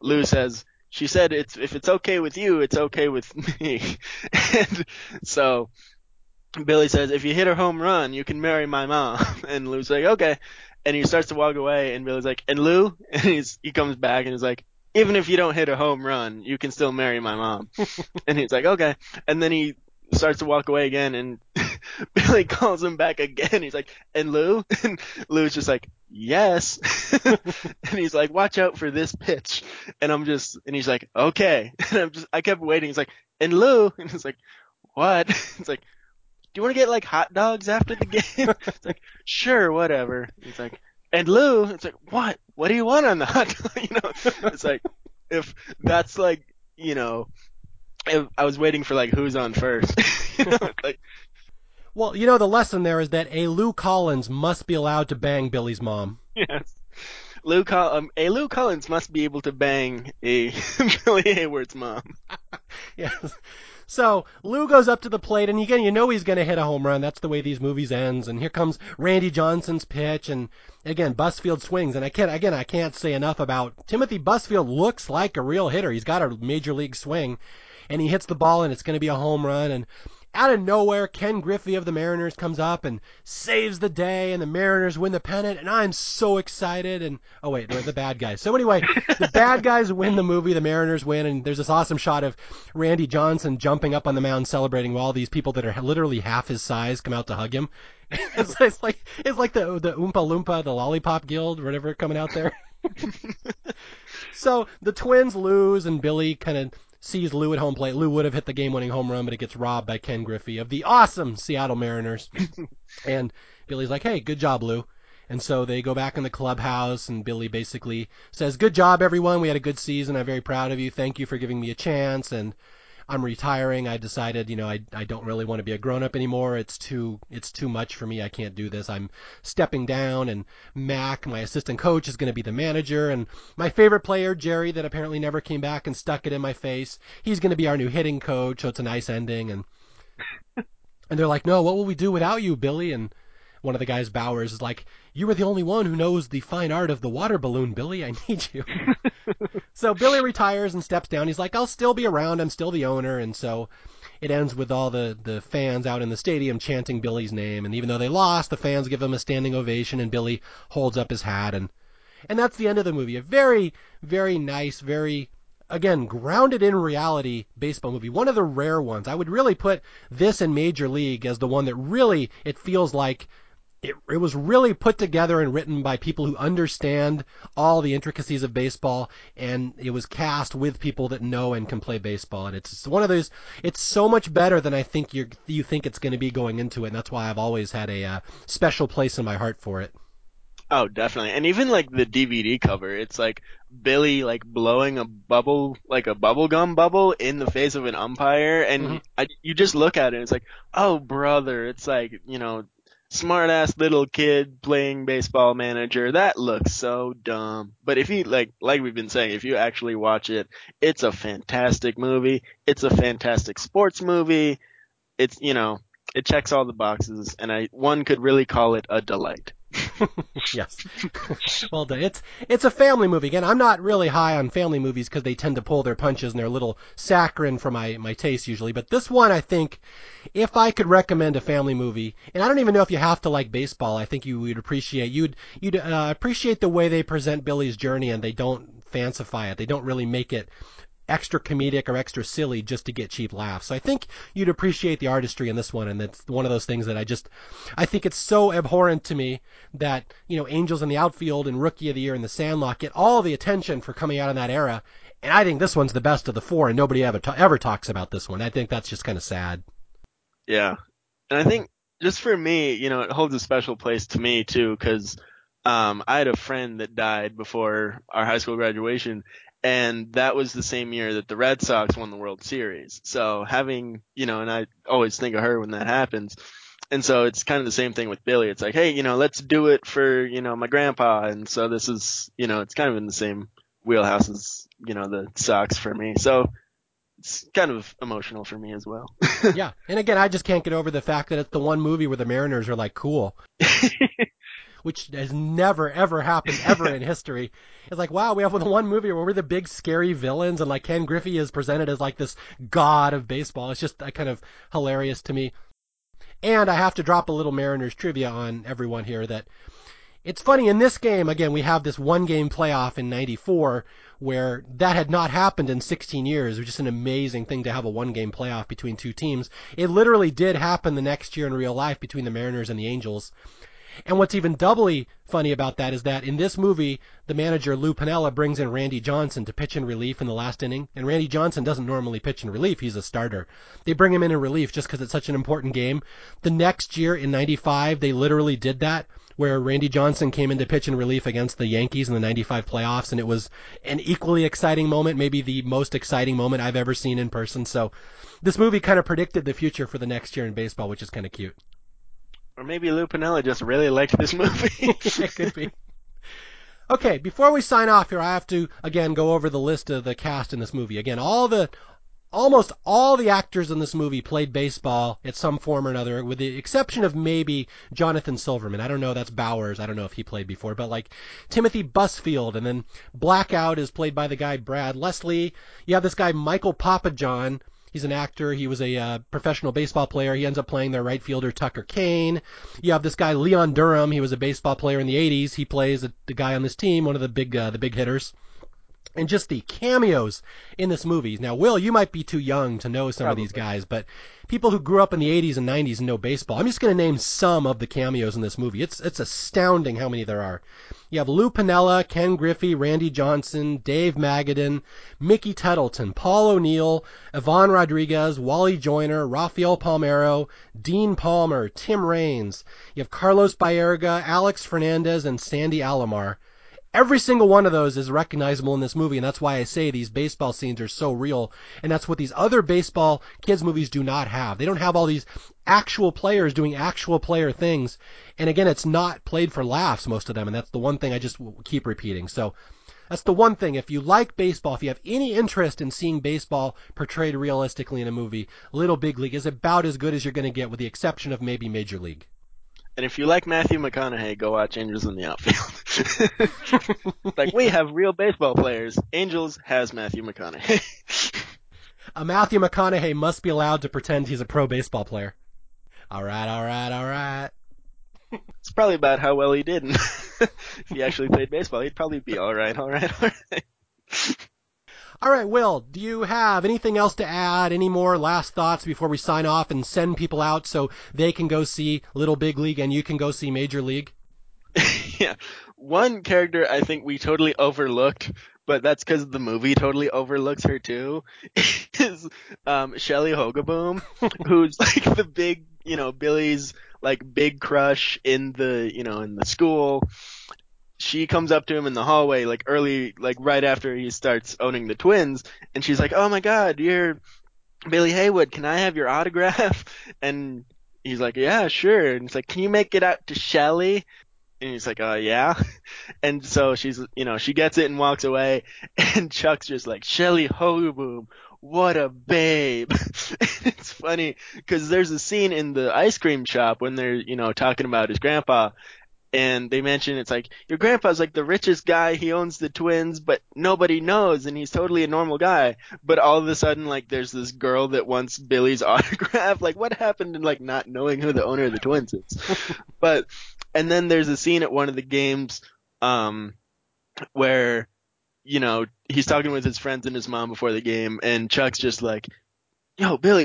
Lou says, she said, if it's okay with you, it's okay with me. And so Billy says, if you hit a home run, you can marry my mom. And Lou's like, okay. And he starts to walk away, and Billy's like, and Lou? And he comes back, and he's like, even if you don't hit a home run, you can still marry my mom. And he's like, okay. And then he starts to walk away again, and Billy calls him back again. He's like, and Lou? And Lou's just like, yes. And he's like, watch out for this pitch. And I'm just, and he's like, okay. And I kept waiting. He's like, and Lou? And it's like, what? It's like, do you want to get, like, hot dogs after the game? It's like, sure, whatever. It's like, and Lou? It's like, what? What do you want on the hot dog? You know, it's like, if that's, like, you know, if I was waiting for, like, who's on first. You know, like, well, you know, the lesson there is that a Lou Collins must be allowed to bang Billy's mom. Yes. Lou Collins must be able to bang a Billy Hayward's mom. Yes. So Lou goes up to the plate, and again, you know he's going to hit a home run. That's the way these movies ends. And here comes Randy Johnson's pitch, and again, Busfield swings. And I can't say enough about Timothy Busfield. Looks like a real hitter. He's got a major league swing, and he hits the ball, and it's going to be a home run. And out of nowhere, Ken Griffey of the Mariners comes up and saves the day, and the Mariners win the pennant, and I'm so excited. And oh, wait, they're the bad guys. So anyway, the bad guys win the movie, the Mariners win, and there's this awesome shot of Randy Johnson jumping up on the mound celebrating while all these people that are literally half his size come out to hug him. It's like the Oompa Loompa, the Lollipop Guild, whatever, coming out there. So the Twins lose, and Billy kind of sees Lou at home plate. Lou would have hit the game-winning home run, but it gets robbed by Ken Griffey of the awesome Seattle Mariners. And Billy's like, hey, good job, Lou. And so they go back in the clubhouse, and Billy basically says, good job, everyone. We had a good season. I'm very proud of you. Thank you for giving me a chance. And I'm retiring. I decided, you know, I don't really want to be a grown-up anymore. It's too much for me. I can't do this. I'm stepping down, and Mac, my assistant coach, is going to be the manager. And my favorite player, Jerry, that apparently never came back and stuck it in my face, he's going to be our new hitting coach, so it's a nice ending. And they're like, no, what will we do without you, Billy? And one of the guys, Bowers, is like, you were the only one who knows the fine art of the water balloon, Billy. I need you. So Billy retires and steps down. He's like, I'll still be around. I'm still the owner. And so it ends with all the fans out in the stadium chanting Billy's name. And even though they lost, the fans give him a standing ovation, and Billy holds up his hat. And that's the end of the movie. A very, very nice, very, again, grounded in reality baseball movie. One of the rare ones. I would really put this in Major League as the one that really, it feels like, It was really put together and written by people who understand all the intricacies of baseball, and it was cast with people that know and can play baseball. And it's one of those, it's so much better than I think you think it's going to be going into it, and that's why I've always had a special place in my heart for it. Oh, definitely. And even like the DVD cover, it's like Billy like blowing a bubble, like a bubblegum bubble in the face of an umpire. And you just look at it and it's like, oh, brother, it's like, you know, smart ass little kid playing baseball manager. That looks so dumb. But if you like we've been saying, if you actually watch it, it's a fantastic movie. It's a fantastic sports movie. It's, you know, it checks all the boxes, and one could really call it a delight. Yes. Well done. It's a family movie. Again, I'm not really high on family movies because they tend to pull their punches and they're a little saccharine for my taste usually. But this one, I think, if I could recommend a family movie, and I don't even know if you have to like baseball, I think you would appreciate appreciate the way they present Billy's journey, and they don't fancify it. They don't really make it extra comedic or extra silly just to get cheap laughs. So I think you'd appreciate the artistry in this one, and that's one of those things that I think it's so abhorrent to me that, you know, Angels in the Outfield and Rookie of the Year and the Sandlot get all the attention for coming out in that era, and I think this one's the best of the four, and nobody ever talks about this one. I think that's just kind of sad. Yeah, and I think just for me, you know, it holds a special place to me too, because I had a friend that died before our high school graduation. And that was the same year that the Red Sox won the World Series. So having, you know, and I always think of her when that happens. And so it's kind of the same thing with Billy. It's like, hey, you know, let's do it for, you know, my grandpa. And so this is, you know, it's kind of in the same wheelhouse as, you know, the Sox for me. So it's kind of emotional for me as well. Yeah. And again, I just can't get over the fact that it's the one movie where the Mariners are like, cool. Which has never, ever happened ever in history. It's like, wow, we have one movie where we're the big scary villains, and like Ken Griffey is presented as like this god of baseball. It's just kind of hilarious to me. And I have to drop a little Mariners trivia on everyone here that it's funny in this game, again, we have this one-game playoff in 94 where that had not happened in 16 years. It was just an amazing thing to have a one-game playoff between two teams. It literally did happen the next year in real life between the Mariners and the Angels. And what's even doubly funny about that is that in this movie, the manager, Lou Piniella, brings in Randy Johnson to pitch in relief in the last inning. And Randy Johnson doesn't normally pitch in relief. He's a starter. They bring him in relief just because it's such an important game. The next year in 95, they literally did that, where Randy Johnson came in to pitch in relief against the Yankees in the 95 playoffs. And it was an equally exciting moment, maybe the most exciting moment I've ever seen in person. So this movie kind of predicted the future for the next year in baseball, which is kind of cute. Or maybe Lou Piniella just really liked this movie. It could be. Okay, before we sign off here, I have to, again, go over the list of the cast in this movie. Again, almost all the actors in this movie played baseball at some form or another, with the exception of maybe Jonathan Silverman. I don't know, that's Bowers. I don't know if he played before, but like Timothy Busfield, and then Blackout is played by the guy Brad Leslie. You have this guy Michael Papajohn. He's an actor. He was a professional baseball player. He ends up playing their right fielder, Tucker Kane. You have this guy, Leon Durham. He was a baseball player in the 80s. He plays the guy on this team, one of the big hitters. And just the cameos in this movie. Now, Will, you might be too young to know some of these guys, but people who grew up in the 80s and 90s and know baseball, I'm just going to name some of the cameos in this movie. It's astounding how many there are. You have Lou Piniella, Ken Griffey, Randy Johnson, Dave Magadan, Mickey Tettleton, Paul O'Neill, Yvonne Rodriguez, Wally Joyner, Rafael Palmeiro, Dean Palmer, Tim Raines. You have Carlos Baerga, Alex Fernandez, and Sandy Alomar. Every single one of those is recognizable in this movie, and that's why I say these baseball scenes are so real, and that's what these other baseball kids movies do not have. They don't have all these actual players doing actual player things, and again, it's not played for laughs, most of them, and that's the one thing I just keep repeating. So that's the one thing. If you like baseball, if you have any interest in seeing baseball portrayed realistically in a movie, Little Big League is about as good as you're going to get, with the exception of maybe Major League. And if you like Matthew McConaughey, go watch Angels in the Outfield. Like, we have real baseball players. Angels has Matthew McConaughey. A Matthew McConaughey must be allowed to pretend he's a pro baseball player. All right. It's probably about how well he did. If he actually played baseball, he'd probably be all right. All right, Will, do you have anything else to add? Any more last thoughts before we sign off and send people out so they can go see Little Big League and you can go see Major League? Yeah. One character I think we totally overlooked, but that's because the movie totally overlooks her too, is Shelly Hogeboom, who's like the big, you know, Billy's like big crush in the, you know, in the school. She comes up to him in the hallway, like early, like right after he starts owning the Twins, and she's like, "Oh my God, you're Billy Haywood. Can I have your autograph?" And he's like, "Yeah, sure." And it's like, "Can you make it out to Shelly?" And he's like, "Yeah." And so she's, you know, she gets it and walks away. And Chuck's just like, "Shelly Hogeboom, what a babe." It's funny because there's a scene in the ice cream shop when they're, you know, talking about his grandpa. And they mention, it's like, your grandpa's like the richest guy. He owns the Twins, but nobody knows. And he's totally a normal guy. But all of a sudden, like, there's this girl that wants Billy's autograph. Like, what happened in, like, not knowing who the owner of the Twins is? But, and then there's a scene at one of the games, where, you know, he's talking with his friends and his mom before the game. And Chuck's just like, "Yo, Billy,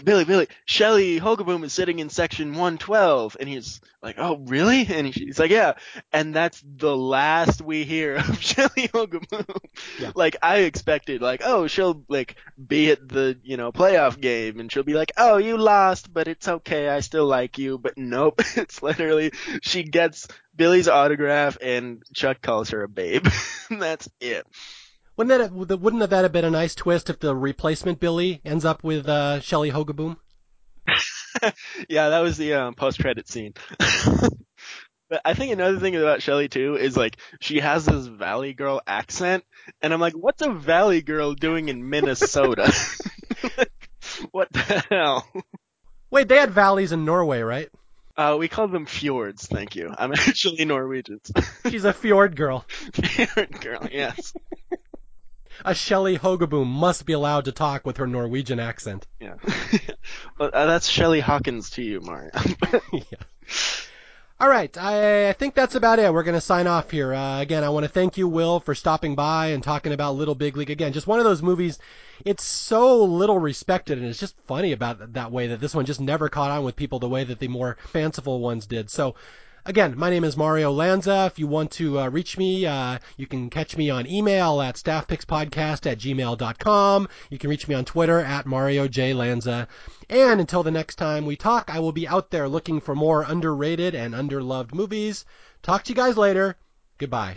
Shelly Hogeboom is sitting in section 112. And he's like, "Oh, really?" And he's like, "Yeah." And that's the last we hear of Shelly Hogeboom. Yeah. Like, I expected, like, oh, she'll, like, be at the, you know, playoff game. And she'll be like, "Oh, you lost, but it's okay. I still like you." But nope, it's literally, she gets Billy's autograph and Chuck calls her a babe. And that's it. Wouldn't that have been a nice twist if the replacement Billy ends up with Shelly Hogeboom? Yeah, that was the post-credit scene. But I think another thing about Shelly, too, is, like, she has this Valley Girl accent. And I'm like, what's a Valley Girl doing in Minnesota? Like, what the hell? Wait, they had valleys in Norway, right? We called them fjords, thank you. I'm actually Norwegian. She's a fjord girl. Fjord girl, yes. A Shelly Hogeboom must be allowed to talk with her Norwegian accent. Yeah. Well, that's Shelly Hawkins to you, Mario. Yeah. All right. I think that's about it. We're going to sign off here. Again, I want to thank you, Will, for stopping by and talking about Little Big League. Again, just one of those movies. It's so little respected, and it's just funny about that way that this one just never caught on with people the way that the more fanciful ones did. So, again, my name is Mario Lanza. If you want to reach me, you can catch me on email at staffpickspodcast@gmail.com. You can reach me on Twitter at Mario J. Lanza. And until the next time we talk, I will be out there looking for more underrated and underloved movies. Talk to you guys later. Goodbye.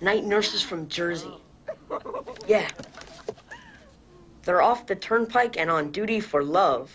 Night nurses from Jersey. Yeah. They're off the turnpike and on duty for love.